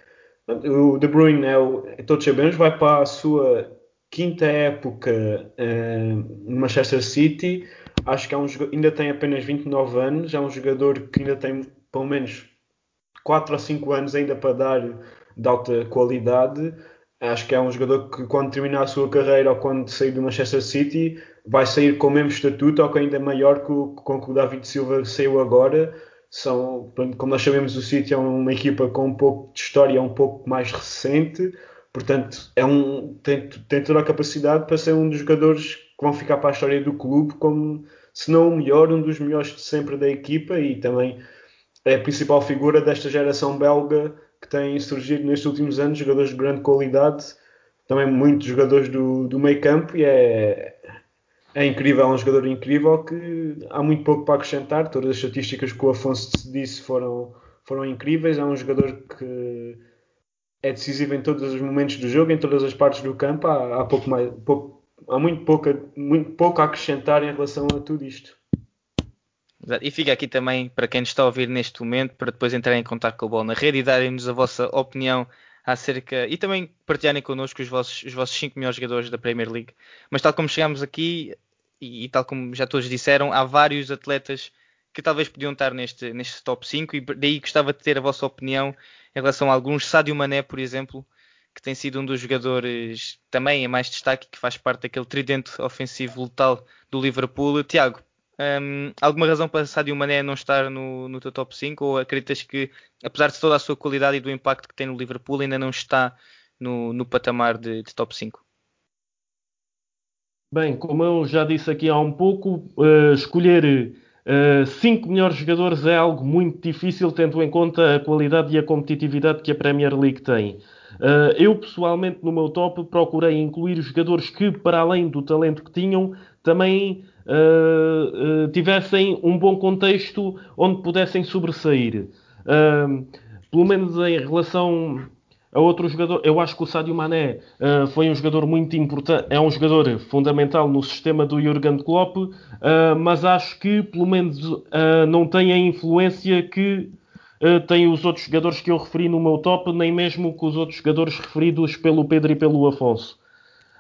O De Bruyne, é o, todos sabemos, vai para a sua quinta época uh, no Manchester City. Acho que é um, ainda tem apenas vinte e nove anos. É um jogador que ainda tem pelo menos quatro ou cinco anos ainda para dar de alta qualidade. Acho que é um jogador que, quando terminar a sua carreira ou quando sair do Manchester City, vai sair com o mesmo estatuto ou que ainda maior que o, com que o David Silva saiu agora. São, como nós sabemos, o City é uma equipa com um pouco de história um pouco mais recente. Portanto, é um, tem, tem toda a capacidade para ser um dos jogadores que vão ficar para a história do clube, como, se não o melhor, um dos melhores de sempre da equipa, e também é a principal figura desta geração belga que têm surgido nestes últimos anos, jogadores de grande qualidade, também muitos jogadores do, do meio campo, e é, é incrível, é um jogador incrível que há muito pouco para acrescentar. Todas as estatísticas que o Afonso disse foram, foram incríveis. É um jogador que é decisivo em todos os momentos do jogo, em todas as partes do campo. Há, há, pouco mais, pouco, há muito, pouco, muito pouco a acrescentar em relação a tudo isto. Exato. E fica aqui também para quem nos está a ouvir neste momento, para depois entrarem em contato com o Bola na Rede e darem-nos a vossa opinião acerca, e também partilharem connosco os vossos, os vossos cinco melhores jogadores da Premier League. Mas tal como chegámos aqui, e, e tal como já todos disseram, há vários atletas que talvez podiam estar neste, neste top cinco, e daí gostava de ter a vossa opinião em relação a alguns. Sadio Mané, por exemplo, que tem sido um dos jogadores também em mais destaque, que faz parte daquele tridente ofensivo letal do Liverpool. Tiago, hum, alguma razão para Sadio Mané não estar no, no teu top cinco, ou acreditas que, apesar de toda a sua qualidade e do impacto que tem no Liverpool, ainda não está no, no patamar de, de top cinco? Bem, como eu já disse aqui há um pouco, uh, escolher... cinco uh, melhores jogadores é algo muito difícil, tendo em conta a qualidade e a competitividade que a Premier League tem. Uh, eu, pessoalmente, no meu top, procurei incluir jogadores que, para além do talento que tinham, também uh, uh, tivessem um bom contexto onde pudessem sobressair. Uh, pelo menos em relação a outro jogador, eu acho que o Sadio Mané uh, foi um jogador muito importante, é um jogador fundamental no sistema do Jürgen Klopp, uh, mas acho que pelo menos uh, não tem a influência que uh, têm os outros jogadores que eu referi no meu top, nem mesmo que os outros jogadores referidos pelo Pedro e pelo Afonso.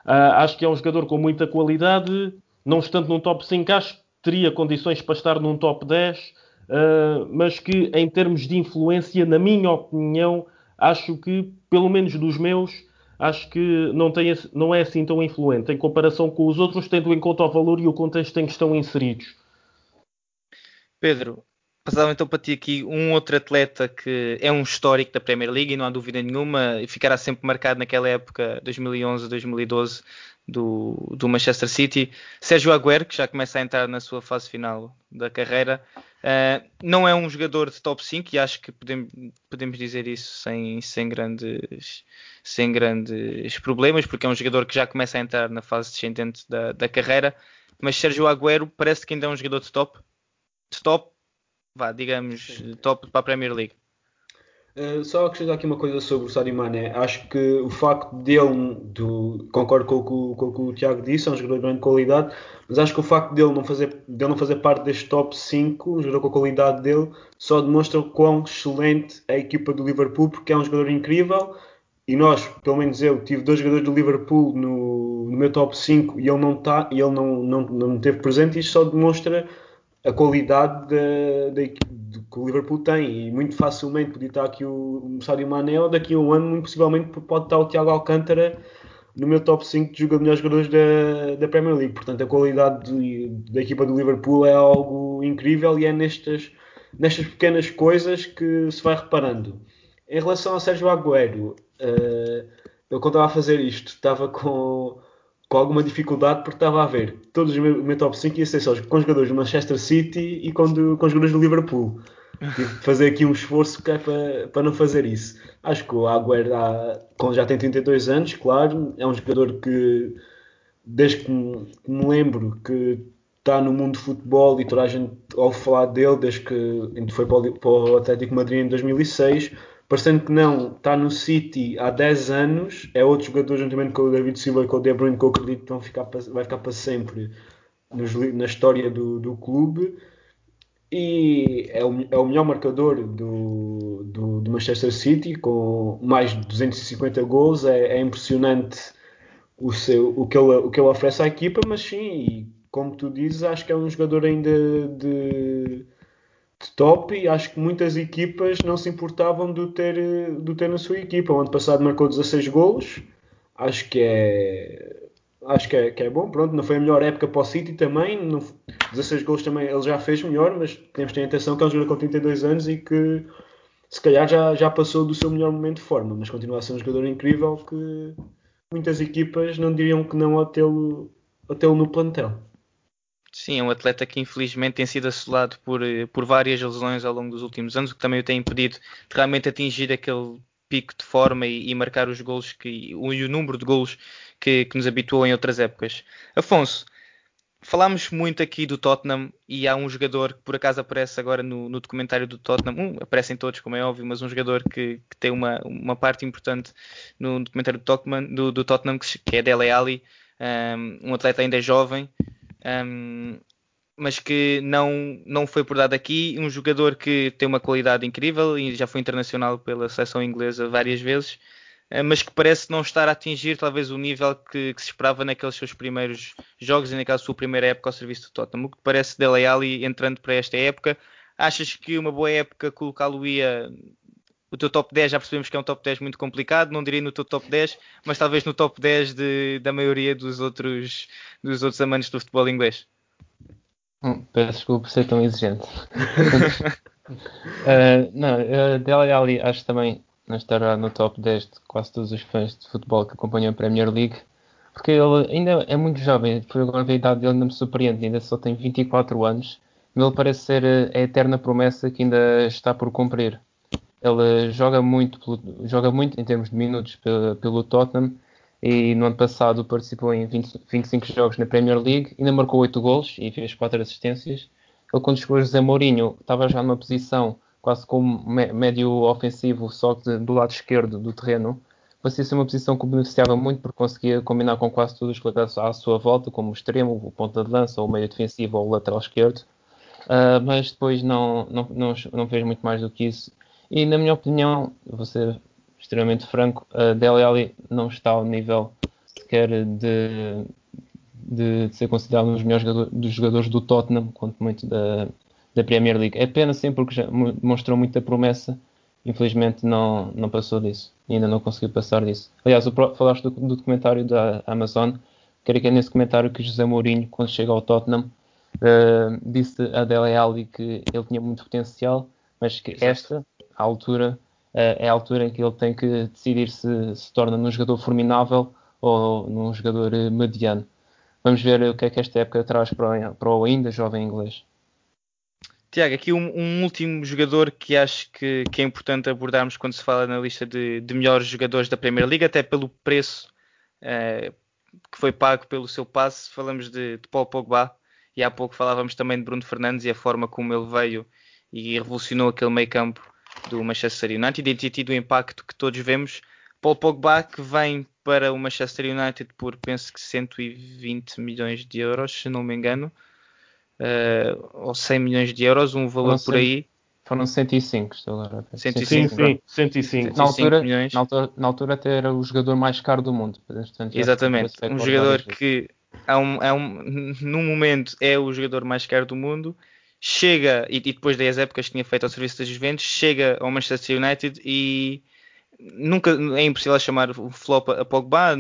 Uh, acho que é um jogador com muita qualidade, não estando num top cinco, acho que teria condições para estar num top dez, uh, mas que em termos de influência, na minha opinião, acho que, pelo menos dos meus, acho que não, tem, não é assim tão influente em comparação com os outros, tendo em conta o valor e o contexto em que estão inseridos. Pedro, passava então para ti aqui um outro atleta que é um histórico da Premier League, e não há dúvida nenhuma, e ficará sempre marcado naquela época, dois mil e onze, dois mil e doze, do, do Manchester City. Sergio Agüero, que já começa a entrar na sua fase final da carreira, uh, não é um jogador de top cinco, e acho que podemos, podemos dizer isso sem, sem, grandes, sem grandes problemas, porque é um jogador que já começa a entrar na fase descendente da, da carreira. Mas Sergio Agüero parece que ainda é um jogador de top, de top, vá, digamos, top para a Premier League. Uh, só acrescentar aqui uma coisa sobre o Sadio Mané. Acho que o facto dele, do, concordo com o, com o que o Tiago disse, é um jogador de grande qualidade, mas acho que o facto dele não fazer, dele não fazer parte deste top cinco, um jogador com a qualidade dele, só demonstra o quão excelente é a equipa do Liverpool, porque é um jogador incrível. E nós, pelo menos eu, tive dois jogadores do Liverpool no, no meu top cinco, e ele não tá, e ele não, não, não teve presente, e isso só demonstra a qualidade da, da, de, que o Liverpool tem, e muito facilmente podia estar aqui o, o Sadio Mané, ou daqui a um ano, muito possivelmente, pode estar o Thiago Alcântara no meu top cinco de melhores jogadores da, da Premier League. Portanto, a qualidade de, da equipa do Liverpool é algo incrível, e é nestas, nestas pequenas coisas que se vai reparando. Em relação ao Sérgio Agüero, uh, eu quando estava a fazer isto, estava com... com alguma dificuldade, porque estava a ver todos o meu, meu top cinco ia ser só com jogadores do Manchester City e com, do, com jogadores do Liverpool. Tive de fazer aqui um esforço que é para, para não fazer isso. Acho que o Agüero já tem trinta e dois anos, claro, é um jogador que desde que me, me lembro que está no mundo do futebol, e toda a gente ouve falar dele desde que foi para o, para o Atlético Madrid em dois mil e seis. Parecendo que não, está no City há dez anos, é outro jogador, juntamente com o David Silva e com o De Bruyne, que eu acredito que vão ficar para, vai ficar para sempre nos, na história do, do clube, e é o, é o melhor marcador do, do, do Manchester City, com mais de duzentos e cinquenta gols. É, é impressionante o, seu, o, que ele, o que ele oferece à equipa, mas sim, como tu dizes, acho que é um jogador ainda de... de top, e acho que muitas equipas não se importavam de o ter, de o ter na sua equipa. O ano passado marcou dezasseis golos, acho que é acho que é, que é bom. Pronto, não foi a melhor época para o City também, não, dezasseis golos também ele já fez melhor, mas temos de ter atenção que é um jogador com trinta e dois anos e que se calhar já, já passou do seu melhor momento de forma, mas continua a ser um jogador incrível que muitas equipas não diriam que não a tê-lo, a tê-lo no plantel. Sim, é um atleta que infelizmente tem sido assolado por, por várias lesões ao longo dos últimos anos, o que também o tem impedido de realmente atingir aquele pico de forma e, e marcar os golos que, e o número de golos que, que nos habituou em outras épocas. Afonso, falámos muito aqui do Tottenham e há um jogador que por acaso aparece agora no, no documentário do Tottenham, um, aparecem todos como é óbvio, mas um jogador que, que tem uma, uma parte importante no documentário do Tottenham, do, do Tottenham que, que é Dele Alli, um, um atleta ainda jovem, um, mas que não, não foi por dado aqui, um jogador que tem uma qualidade incrível e já foi internacional pela seleção inglesa várias vezes, mas que parece não estar a atingir talvez o nível que, que se esperava naqueles seus primeiros jogos e naquela sua primeira época ao serviço do Tottenham. O que parece Dele Alli entrando para esta época? Achas que uma boa época colocá-lo-ia o teu top dez? Já percebemos que é um top dez muito complicado, não diria no teu top dez, mas talvez no top dez de, da maioria dos outros, dos outros amantes do futebol inglês. Hum, peço desculpa por ser tão exigente. uh, não, uh, Dele Alli acho também não estará no top dez de quase todos os fãs de futebol que acompanham a Premier League, porque ele ainda é muito jovem, por agora a idade dele não me surpreende, ainda só tem vinte e quatro anos, mas ele parece ser a eterna promessa que ainda está por cumprir. Ele joga muito, joga muito em termos de minutos pelo, pelo Tottenham, e no ano passado participou em vinte, vinte e cinco jogos na Premier League, ainda marcou oito golos e fez quatro assistências. Ele, quando chegou a José Mourinho, estava já numa posição quase como médio ofensivo, só que do lado esquerdo do terreno. Parecia ser uma posição que o beneficiava muito, porque conseguia combinar com quase todos os jogadores à sua volta, como o extremo, o ponta de lança, ou o meio defensivo, ou o lateral esquerdo. Uh, mas depois não, não, não, não fez muito mais do que isso. E, na minha opinião, vou ser extremamente franco, uh, Dele Alli não está ao nível sequer de, de, de ser considerado um dos melhores jogador, dos jogadores do Tottenham, quanto muito da... da Premier League. É pena sim, porque já mostrou muita promessa, infelizmente não, não passou disso, ainda não conseguiu passar disso. Aliás, falaste do, do documentário da Amazon, creio que é nesse comentário que José Mourinho, quando chega ao Tottenham, uh, disse a Dele Alli que ele tinha muito potencial, mas que esta, a altura, uh, é a altura em que ele tem que decidir se se torna num jogador formidável ou num jogador mediano. Vamos ver o que é que esta época traz para, para o ainda jovem inglês. Tiago, aqui um, um último jogador que acho que, que é importante abordarmos quando se fala na lista de, de melhores jogadores da Premier League, até pelo preço uh, que foi pago pelo seu passe. Falamos de, de Paul Pogba e há pouco falávamos também de Bruno Fernandes e a forma como ele veio e revolucionou aquele meio campo do Manchester United e do impacto que todos vemos. Paul Pogba, que vem para o Manchester United por, penso que cento e vinte milhões de euros, se não me engano. Uh, ou cem milhões de euros, um valor por aí. Foram cento e cinco, estou agora a ver. cento e cinco, cento e cinco, cento e cinco. Na altura, milhões. Na, altura, na altura até era o jogador mais caro do mundo. Portanto, exatamente, um jogador que há um, há um, no momento é o jogador mais caro do mundo. Chega, e, e depois das épocas que tinha feito ao serviço das Juventus, chega ao Manchester United e nunca é impossível chamar o flop a Pogba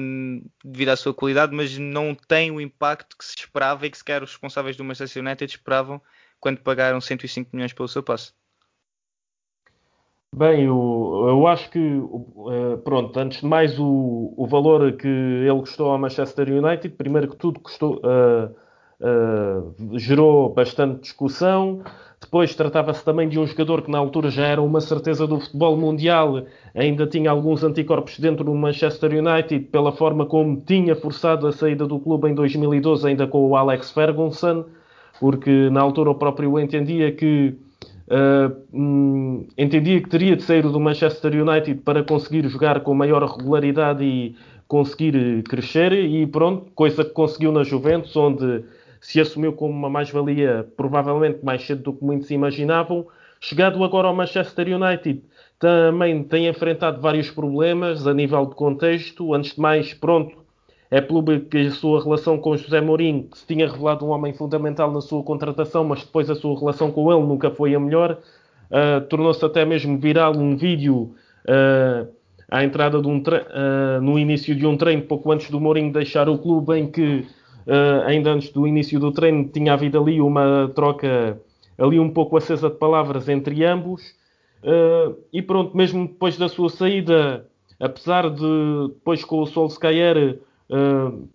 devido à sua qualidade, mas não tem o impacto que se esperava e que sequer os responsáveis do Manchester United esperavam quando pagaram cento e cinco milhões pelo seu passe. Bem, eu, eu acho que, pronto, antes de mais o, o valor que ele custou ao Manchester United, primeiro que tudo custou, uh, uh, gerou bastante discussão. Depois tratava-se também de um jogador que na altura já era uma certeza do futebol mundial, ainda tinha alguns anticorpos dentro do Manchester United, pela forma como tinha forçado a saída do clube em dois mil e doze, ainda com o Alex Ferguson, porque na altura o próprio entendia que, uh, hum, entendia que teria de sair do Manchester United para conseguir jogar com maior regularidade e conseguir crescer, e pronto, coisa que conseguiu na Juventus, onde se assumiu como uma mais-valia, provavelmente mais cedo do que muitos imaginavam. Chegado agora ao Manchester United, também tem enfrentado vários problemas a nível de contexto. Antes de mais, pronto, é público que a sua relação com José Mourinho, que se tinha revelado um homem fundamental na sua contratação, mas depois a sua relação com ele nunca foi a melhor. Uh, tornou-se até mesmo viral um vídeo uh, à entrada de um tre- uh, no início de um treino, pouco antes do Mourinho deixar o clube, em que Uh, ainda antes do início do treino tinha havido ali uma troca ali um pouco acesa de palavras entre ambos, uh, e pronto, mesmo depois da sua saída, apesar de depois com o Solskjaer uh, uh,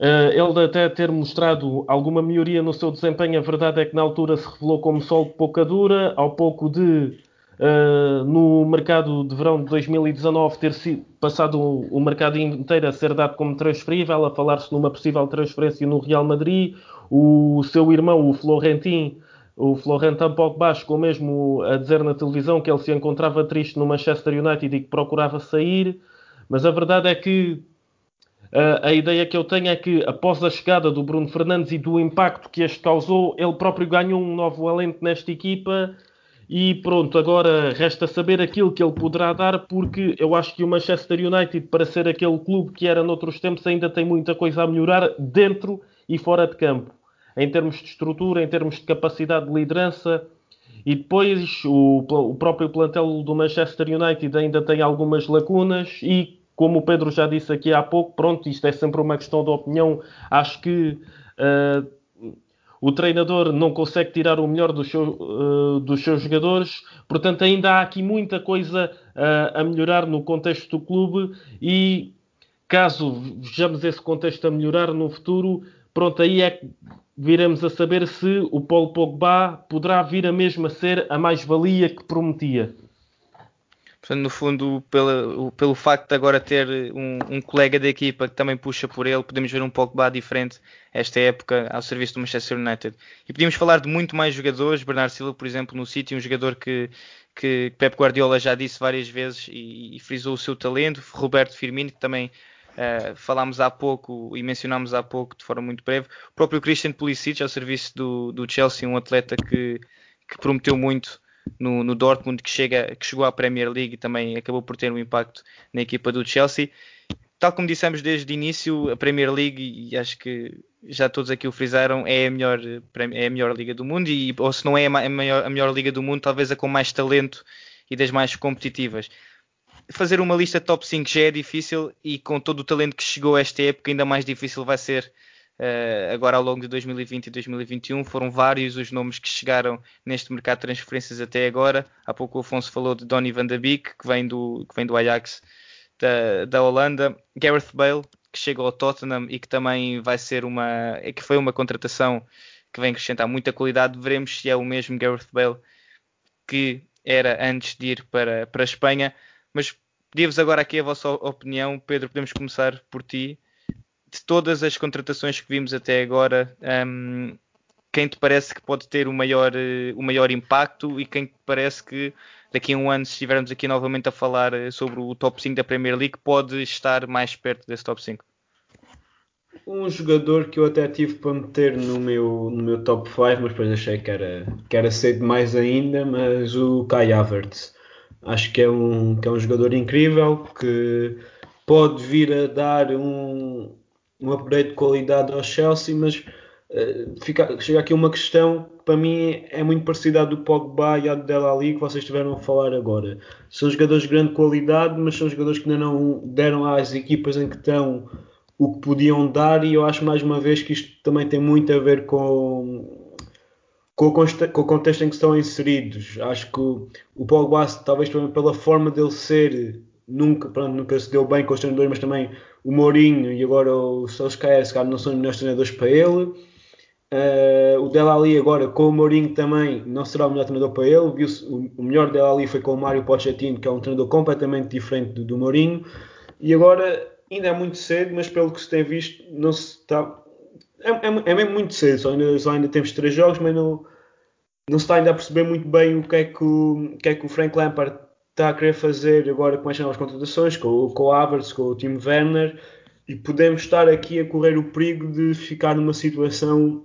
ele até ter mostrado alguma melhoria no seu desempenho, a verdade é que na altura se revelou como sol de pouca dura, ao pouco de uh, no mercado de verão de dois mil e dezanove ter sido passado o, o mercado inteiro a ser dado como transferível, a falar-se numa possível transferência no Real Madrid. O seu irmão, o Florentin, o Florentin Pogba, chegou mesmo a dizer na televisão que ele se encontrava triste no Manchester United e que procurava sair, mas a verdade é que a ideia que eu tenho é que, após a chegada do Bruno Fernandes e do impacto que este causou, ele próprio ganhou um novo alento nesta equipa e pronto, agora resta saber aquilo que ele poderá dar, porque eu acho que o Manchester United, para ser aquele clube que era noutros tempos, ainda tem muita coisa a melhorar dentro e fora de campo, em termos de estrutura, em termos de capacidade de liderança. E depois o, o próprio plantel do Manchester United ainda tem algumas lacunas e, como o Pedro já disse aqui há pouco, pronto, isto é sempre uma questão de opinião. Acho que uh, o treinador não consegue tirar o melhor do seu, uh, dos seus jogadores. Portanto, ainda há aqui muita coisa uh, a melhorar no contexto do clube e, caso vejamos esse contexto a melhorar no futuro, pronto, aí é que viremos a saber se o Paulo Pogba poderá vir a mesmo a ser a mais-valia que prometia. Portanto, no fundo, pela, pelo facto de agora ter um, um colega da equipa que também puxa por ele, podemos ver um Pogba diferente esta época ao serviço do Manchester United. E podíamos falar de muito mais jogadores. Bernardo Silva, por exemplo, no City, um jogador que, que Pep Guardiola já disse várias vezes e, e frisou o seu talento. Roberto Firmino, que também uh, falámos há pouco e mencionámos há pouco de forma muito breve. O próprio Christian Pulisic, ao serviço do, do Chelsea, um atleta que, que prometeu muito No, no Dortmund, que, chega, que chegou à Premier League e também acabou por ter um impacto na equipa do Chelsea. Tal como dissemos desde o início, a Premier League, e acho que já todos aqui o frisaram, é a melhor, é a melhor liga do mundo, e, ou se não é a maior, a melhor liga do mundo, talvez a com mais talento e das mais competitivas. Fazer uma lista top cinco já é difícil, e com todo o talento que chegou a esta época, ainda mais difícil vai ser Uh, agora ao longo de dois mil e vinte e dois mil e vinte e um. Foram vários os nomes que chegaram neste mercado de transferências até agora. Há pouco o Afonso falou de Donny van de Beek, que vem do, que vem do Ajax da, da Holanda. Gareth Bale, que chega ao Tottenham e que também vai ser uma, é que foi uma contratação que vem acrescentar muita qualidade. Veremos se é o mesmo Gareth Bale que era antes de ir para, para a Espanha. Mas pedi-vos agora aqui a vossa opinião. Pedro, podemos começar por ti. De todas as contratações que vimos até agora, um, quem te parece que pode ter o maior, o maior impacto, e quem te parece que daqui a um ano, se estivermos aqui novamente a falar sobre o top cinco da Premier League, pode estar mais perto desse top cinco? Um jogador que eu até tive para meter no meu, no meu top cinco, mas depois achei que era, que era cedo mais ainda, mas o Kai Havertz. Acho que é um, que é um jogador incrível, que pode vir a dar um... um upgrade de qualidade ao Chelsea, mas uh, fica, chega aqui uma questão que para mim é muito parecida à do Pogba e à do Dele Alli, que vocês estiveram a falar agora. São jogadores de grande qualidade, mas são jogadores que ainda não deram às equipas em que estão o que podiam dar, e eu acho mais uma vez que isto também tem muito a ver com, com, o, consta, com o contexto em que estão inseridos. Acho que o, o Pogba, talvez também pela forma dele ser, nunca, pronto, nunca se deu bem com os treinadores, mas também o Mourinho e agora o Solskjaer não são os melhores treinadores para ele. Uh, o Dele Alli agora com o Mourinho também não será o melhor treinador para ele. Viu-se, o, o melhor Dele Alli foi com o Mário Pochettino, que é um treinador completamente diferente do, do Mourinho. E agora ainda é muito cedo, mas pelo que se tem visto, não se está, é, é, é mesmo muito cedo, só ainda, só ainda temos três jogos, mas não, não se está ainda a perceber muito bem o que é que o, que é que o Frank Lampard está a querer fazer agora com as novas contratações, com, com o Havertz, com o Timo Werner, e podemos estar aqui a correr o perigo de ficar numa situação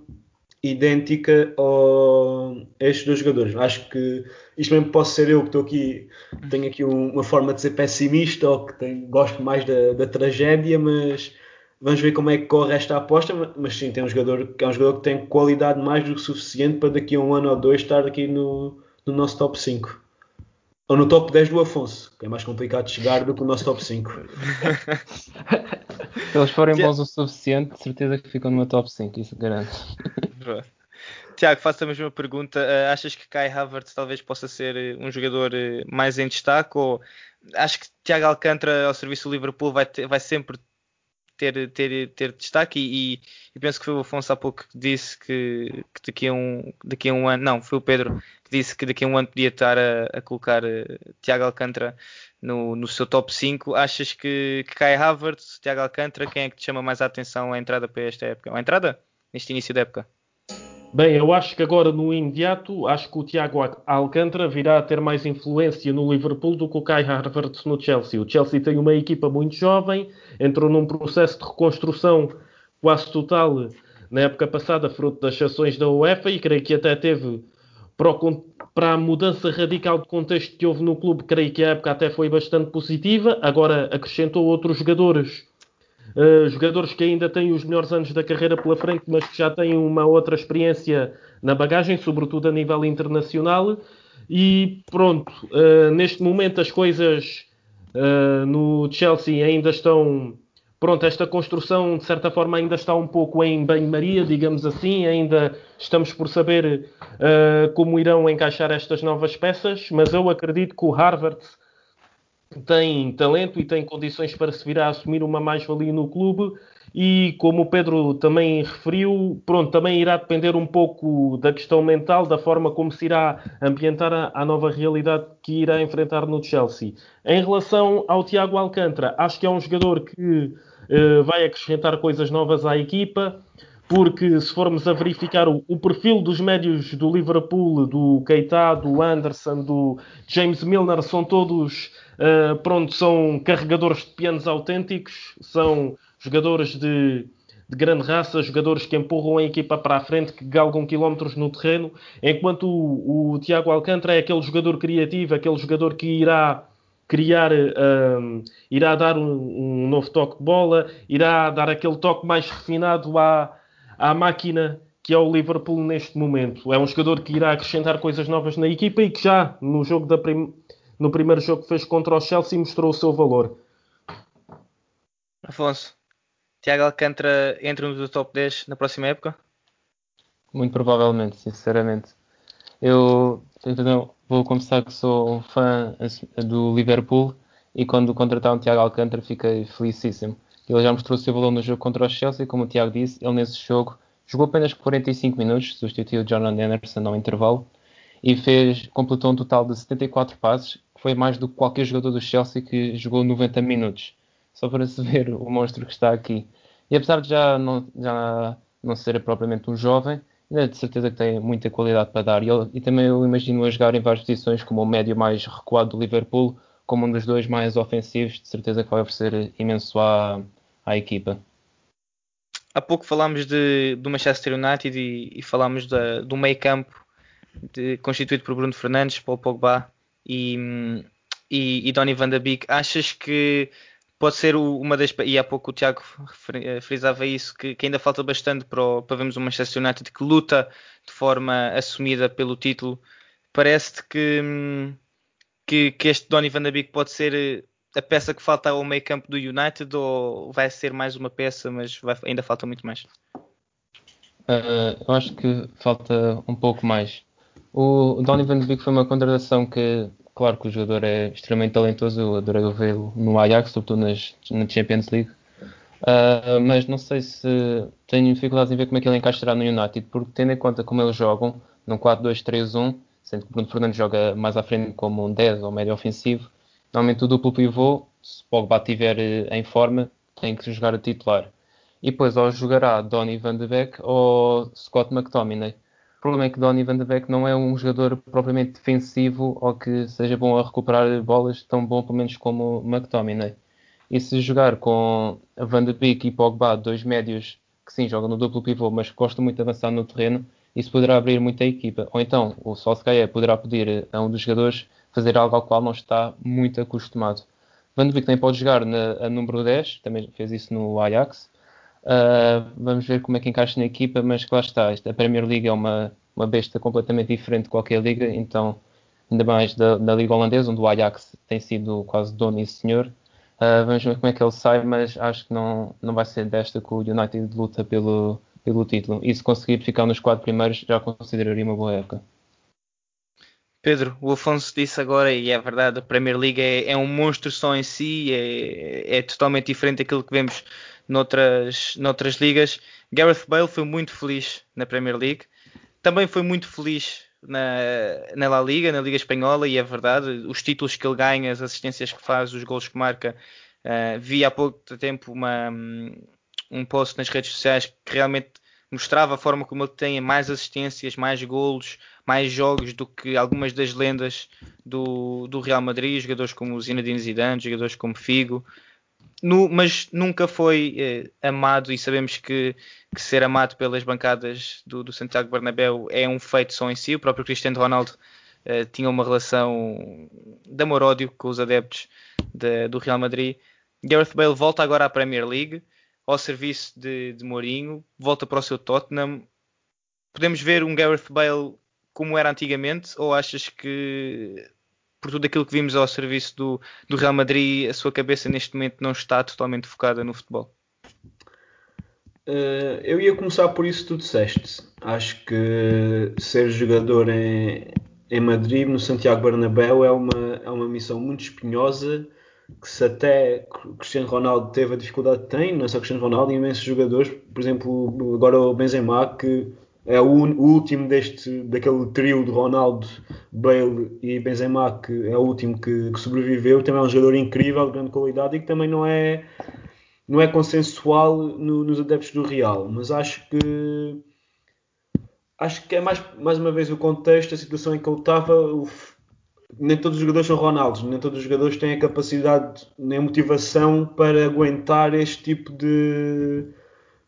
idêntica ao, a estes dois jogadores. Acho que isto mesmo posso ser eu que estou aqui, tenho aqui um, uma forma de ser pessimista, ou que tenho, gosto mais da, da tragédia, mas vamos ver como é que corre esta aposta. Mas sim, tem um jogador, é um jogador que tem qualidade mais do que suficiente para daqui a um ano ou dois estar aqui no, no nosso top cinco. Ou no top dez do Afonso, que é mais complicado de chegar do que o nosso top cinco. Se eles forem bons o suficiente, de certeza que ficam numa top cinco, isso garanto. Tiago, faço a mesma pergunta. Achas que Kai Havertz talvez possa ser um jogador mais em destaque? Ou acho que Thiago Alcântara, ao serviço do Liverpool, vai, ter, vai sempre ter, ter, ter destaque e, e penso que foi o Afonso há pouco que disse que, que daqui, a um, daqui a um ano, não, foi o Pedro que disse que daqui a um ano podia estar a, a colocar Thiago Alcântara no, no seu top cinco. Achas que, que Kai Havertz, Thiago Alcântara, quem é que te chama mais a atenção à entrada para esta época? Ou à entrada? Neste início da época? Bem, eu acho que agora no imediato, acho que o Thiago Alcântara virá a ter mais influência no Liverpool do que o Kai Havertz no Chelsea. O Chelsea tem uma equipa muito jovem, entrou num processo de reconstrução quase total na época passada, fruto das sanções da UEFA, e creio que até teve, para, o, para a mudança radical de contexto que houve no clube, creio que a época até foi bastante positiva. Agora acrescentou outros jogadores Uh, jogadores que ainda têm os melhores anos da carreira pela frente, mas que já têm uma outra experiência na bagagem, sobretudo a nível internacional. E pronto, uh, neste momento as coisas uh, no Chelsea ainda estão... Pronto, esta construção de certa forma ainda está um pouco em banho-maria, digamos assim. Ainda estamos por saber uh, como irão encaixar estas novas peças, mas eu acredito que o Havertz tem talento e tem condições para se vir a assumir uma mais-valia no clube e, como o Pedro também referiu, pronto, também irá depender um pouco da questão mental, da forma como se irá ambientar a, a nova realidade que irá enfrentar no Chelsea. Em relação ao Thiago Alcântara, acho que é um jogador que eh, vai acrescentar coisas novas à equipa, porque se formos a verificar o, o perfil dos médios do Liverpool, do Keita, do Anderson, do James Milner, são todos... Uh, pronto, são carregadores de pianos autênticos, são jogadores de, de grande raça, jogadores que empurram a equipa para a frente, que galgam quilómetros no terreno, enquanto o, o Thiago Alcântara é aquele jogador criativo, aquele jogador que irá criar, um, irá dar um, um novo toque de bola, irá dar aquele toque mais refinado à, à máquina que é o Liverpool neste momento. É um jogador que irá acrescentar coisas novas na equipa e que já no jogo da primeira... No primeiro jogo que fez contra o Chelsea mostrou o seu valor. Afonso, Tiago Alcântara entra no top dez na próxima época? Muito provavelmente, sinceramente. Eu então, vou começar que sou um fã do Liverpool e quando contrataram o Tiago Alcântara fiquei felicíssimo. Ele já mostrou o seu valor no jogo contra o Chelsea, como o Tiago disse, ele nesse jogo jogou apenas quarenta e cinco minutos, substituiu o Jordan Henderson ao intervalo e fez, completou um total de setenta e quatro passes, que foi mais do que qualquer jogador do Chelsea que jogou noventa minutos. Só para se ver o monstro que está aqui. E apesar de já não, já não ser propriamente um jovem, ainda de certeza que tem muita qualidade para dar. E, eu, e também eu imagino-o a jogar em várias posições, como o médio mais recuado do Liverpool, como um dos dois mais ofensivos, de certeza que vai oferecer imenso à, à equipa. Há pouco falámos de, do Manchester United e, e falámos da, do meio campo, De, constituído por Bruno Fernandes, Paul Pogba e, e, e Donny van de Beek. Achas que pode ser uma das... E há pouco o Tiago frisava isso, que, que ainda falta bastante para, o, para vermos o Manchester United que luta de forma assumida pelo título. Parece-te que, que, que este Donny van de Beek pode ser a peça que falta ao meio campo do United, ou vai ser mais uma peça, mas vai, ainda falta muito mais? Uh, eu acho que falta um pouco mais. O Donny van de Beek foi uma contratação que, claro que o jogador é extremamente talentoso, eu adorei vê-lo no Ajax, sobretudo nas, na Champions League, uh, mas não sei se tenho dificuldades em ver como é que ele encaixará no United, porque tendo em conta como eles jogam, num quatro dois três um, sendo que o Bruno Fernandes joga mais à frente como um dez ou médio ofensivo, normalmente o duplo pivô, se Pogba estiver em forma, tem que jogar a titular. E depois ou jogará Donny van de Beek ou Scott McTominay. O problema é que Donny van de Beek não é um jogador propriamente defensivo ou que seja bom a recuperar bolas, tão bom pelo menos como McTominay. E se jogar com Van de Beek e Pogba, dois médios que sim jogam no duplo pivô, mas que gostam muito de avançar no terreno, isso poderá abrir muito a equipa. Ou então o Solskjaer poderá pedir a um dos jogadores fazer algo ao qual não está muito acostumado. Van de Beek também pode jogar na a número dez, também fez isso no Ajax. Uh, vamos ver como é que encaixa na equipa, mas que lá está, a Premier League é uma, uma besta completamente diferente de qualquer liga, então ainda mais da, da liga holandesa, onde o Ajax tem sido quase dono e senhor. Uh, vamos ver como é que ele sai, mas acho que não, não vai ser desta que o United luta pelo, pelo título, e se conseguir ficar nos quatro primeiros já consideraria uma boa época. Pedro, o Afonso disse agora, e é verdade, a Premier League é, é um monstro só em si, é, é totalmente diferente daquilo que vemos noutras, noutras ligas. Gareth Bale foi muito feliz na Premier League, também foi muito feliz na, na La Liga, na Liga Espanhola, e é verdade, os títulos que ele ganha, as assistências que faz, os golos que marca. Uh, vi há pouco tempo uma, um post nas redes sociais que realmente mostrava a forma como ele tem mais assistências, mais golos, mais jogos do que algumas das lendas do, do Real Madrid, jogadores como Zinedine Zidane, jogadores como Figo. No, mas nunca foi eh, amado, e sabemos que, que ser amado pelas bancadas do, do Santiago Bernabéu é um feito só em si. O próprio Cristiano Ronaldo eh, tinha uma relação de amor-ódio com os adeptos de, do Real Madrid. Gareth Bale volta agora à Premier League, ao serviço de, de Mourinho, volta para o seu Tottenham. Podemos ver um Gareth Bale como era antigamente, ou achas que, por tudo aquilo que vimos ao serviço do, do Real Madrid, a sua cabeça neste momento não está totalmente focada no futebol? Uh, eu ia começar por isso que tu disseste. Acho que ser jogador em, em Madrid, no Santiago Bernabéu, é uma, é uma missão muito espinhosa, que se até Cristiano Ronaldo teve a dificuldade que tem, não é só Cristiano Ronaldo, e imensos jogadores, por exemplo, agora o Benzema, que é o último deste, daquele trio de Ronaldo, Bale e Benzema, que é o último que, que sobreviveu. Também é um jogador incrível, de grande qualidade, e que também não é, não é consensual no, nos adeptos do Real. Mas acho que acho que é mais, mais uma vez o contexto, a situação em que eu estava. O, nem todos os jogadores são Ronaldos, nem todos os jogadores têm a capacidade nem a motivação para aguentar este tipo de...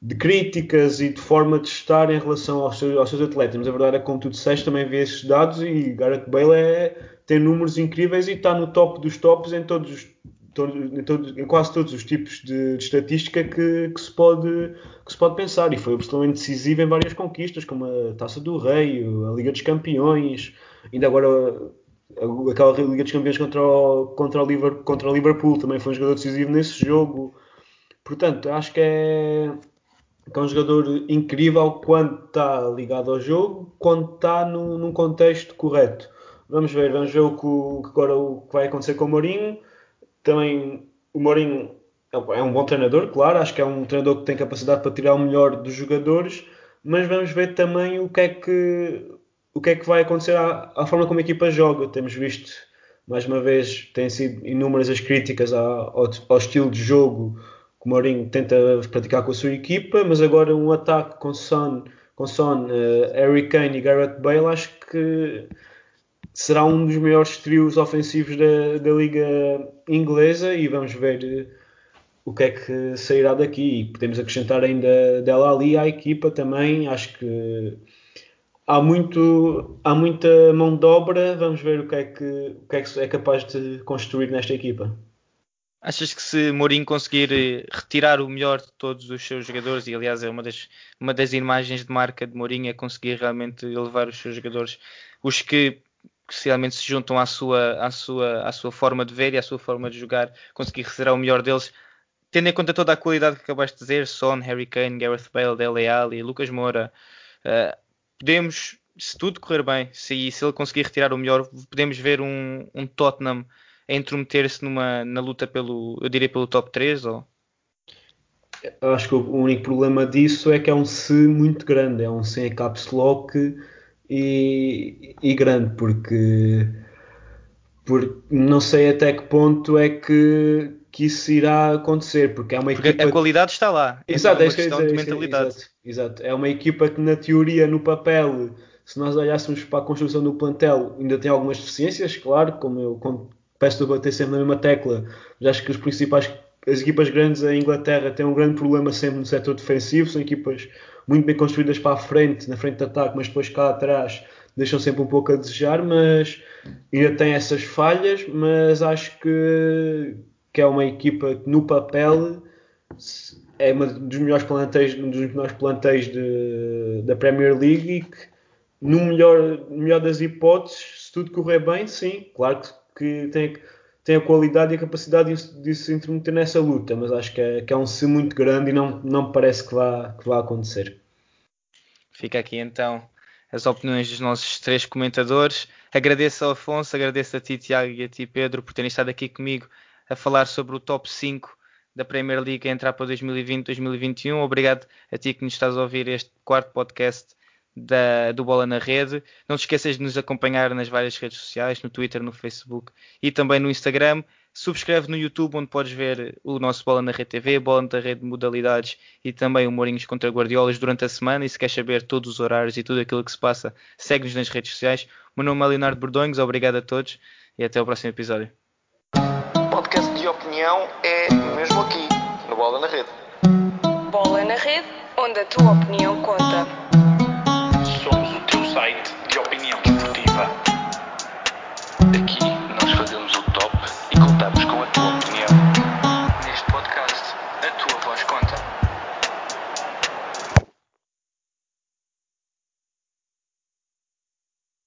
de críticas e de forma de estar em relação aos seus, aos seus atletas. Mas a verdade é que, como tu disseste, também vê esses dados, e Gareth Bale é, tem números incríveis e está no top dos tops em, todos os, todo, em, todo, em quase todos os tipos de, de estatística que, que, se pode, que se pode pensar, e foi absolutamente decisivo em várias conquistas, como a Taça do Rei, a Liga dos Campeões, ainda agora aquela Liga dos Campeões contra o, contra o, Liverpool, contra o Liverpool, também foi um jogador decisivo nesse jogo. Portanto, acho que é... que é um jogador incrível quando está ligado ao jogo, quando está num, num contexto correto. Vamos ver, vamos ver o que, o, agora, o que vai acontecer com o Mourinho. Também o Mourinho é um bom treinador, claro, acho que é um treinador que tem capacidade para tirar o melhor dos jogadores, mas vamos ver também o que é que, o que, é que vai acontecer à, à forma como a equipa joga. Temos visto, mais uma vez, têm sido inúmeras as críticas ao, ao estilo de jogo Mourinho tenta praticar com a sua equipa, mas agora um ataque com Son, com Son uh, Harry Kane e Gareth Bale, acho que será um dos maiores trios ofensivos da, da liga inglesa, e vamos ver o que é que sairá daqui. E podemos acrescentar ainda Dele Alli à equipa também. Acho que há, muito, há muita mão de obra, vamos ver o que é que, o que é que é capaz de construir nesta equipa. Achas que, se Mourinho conseguir retirar o melhor de todos os seus jogadores, e aliás é uma das, uma das imagens de marca de Mourinho, é conseguir realmente elevar os seus jogadores, os que, que realmente se juntam à sua, à, sua, à sua forma de ver e à sua forma de jogar, conseguir retirar o melhor deles, tendo em conta toda a qualidade que acabaste de dizer, Son, Harry Kane, Gareth Bale, Dele Alli, Lucas Moura, uh, podemos, se tudo correr bem, se, se ele conseguir retirar o melhor, podemos ver um, um Tottenham a intrometer-se numa, na luta pelo, eu diria, pelo top três? Ou? Acho que o único problema disso é que é um se muito grande, é um se em caps lock e, e grande, porque, porque não sei até que ponto é que, que isso irá acontecer, porque é uma porque equipa... a qualidade está lá, exato, é uma questão de mentalidade. Exato, exato, é uma equipa que na teoria, no papel, se nós olhássemos para a construção do plantel, ainda tem algumas deficiências, claro, como eu... Como peço de bater sempre na mesma tecla, mas acho que os principais, as equipas grandes em Inglaterra têm um grande problema sempre no setor defensivo, são equipas muito bem construídas para a frente, na frente de ataque, mas depois cá atrás deixam sempre um pouco a desejar, mas ainda tem essas falhas, mas acho que, que é uma equipa que no papel é uma dos melhores plantéis, um dos melhores plantéis de, da Premier League, e que no melhor, melhor das hipóteses, se tudo correr bem, sim, claro que que tem, tem a qualidade e a capacidade de, de se intermeter nessa luta, mas acho que é, que é um se muito grande, e não, não parece que vá, que vá acontecer. Fica aqui então as opiniões dos nossos três comentadores. Agradeço ao Afonso, agradeço a ti, Tiago, e a ti, Pedro, por terem estado aqui comigo a falar sobre o top cinco da Premier League a entrar para dois mil e vinte, dois mil e vinte e um. Obrigado a ti que nos estás a ouvir este quarto podcast da, do Bola na Rede. Não te esqueças de nos acompanhar nas várias redes sociais, no Twitter, no Facebook e também no Instagram. Subscreve no YouTube, onde podes ver o nosso Bola na Rede T V, Bola na Rede Modalidades e também o Mourinhos contra Guardiolas durante a semana. E se queres saber todos os horários e tudo aquilo que se passa, segue-nos nas redes sociais. O meu nome é Leonardo Bordonhos, obrigado a todos e até o próximo episódio. Podcast de opinião é mesmo aqui, no Bola na Rede. Bola na Rede, onde a tua opinião conta.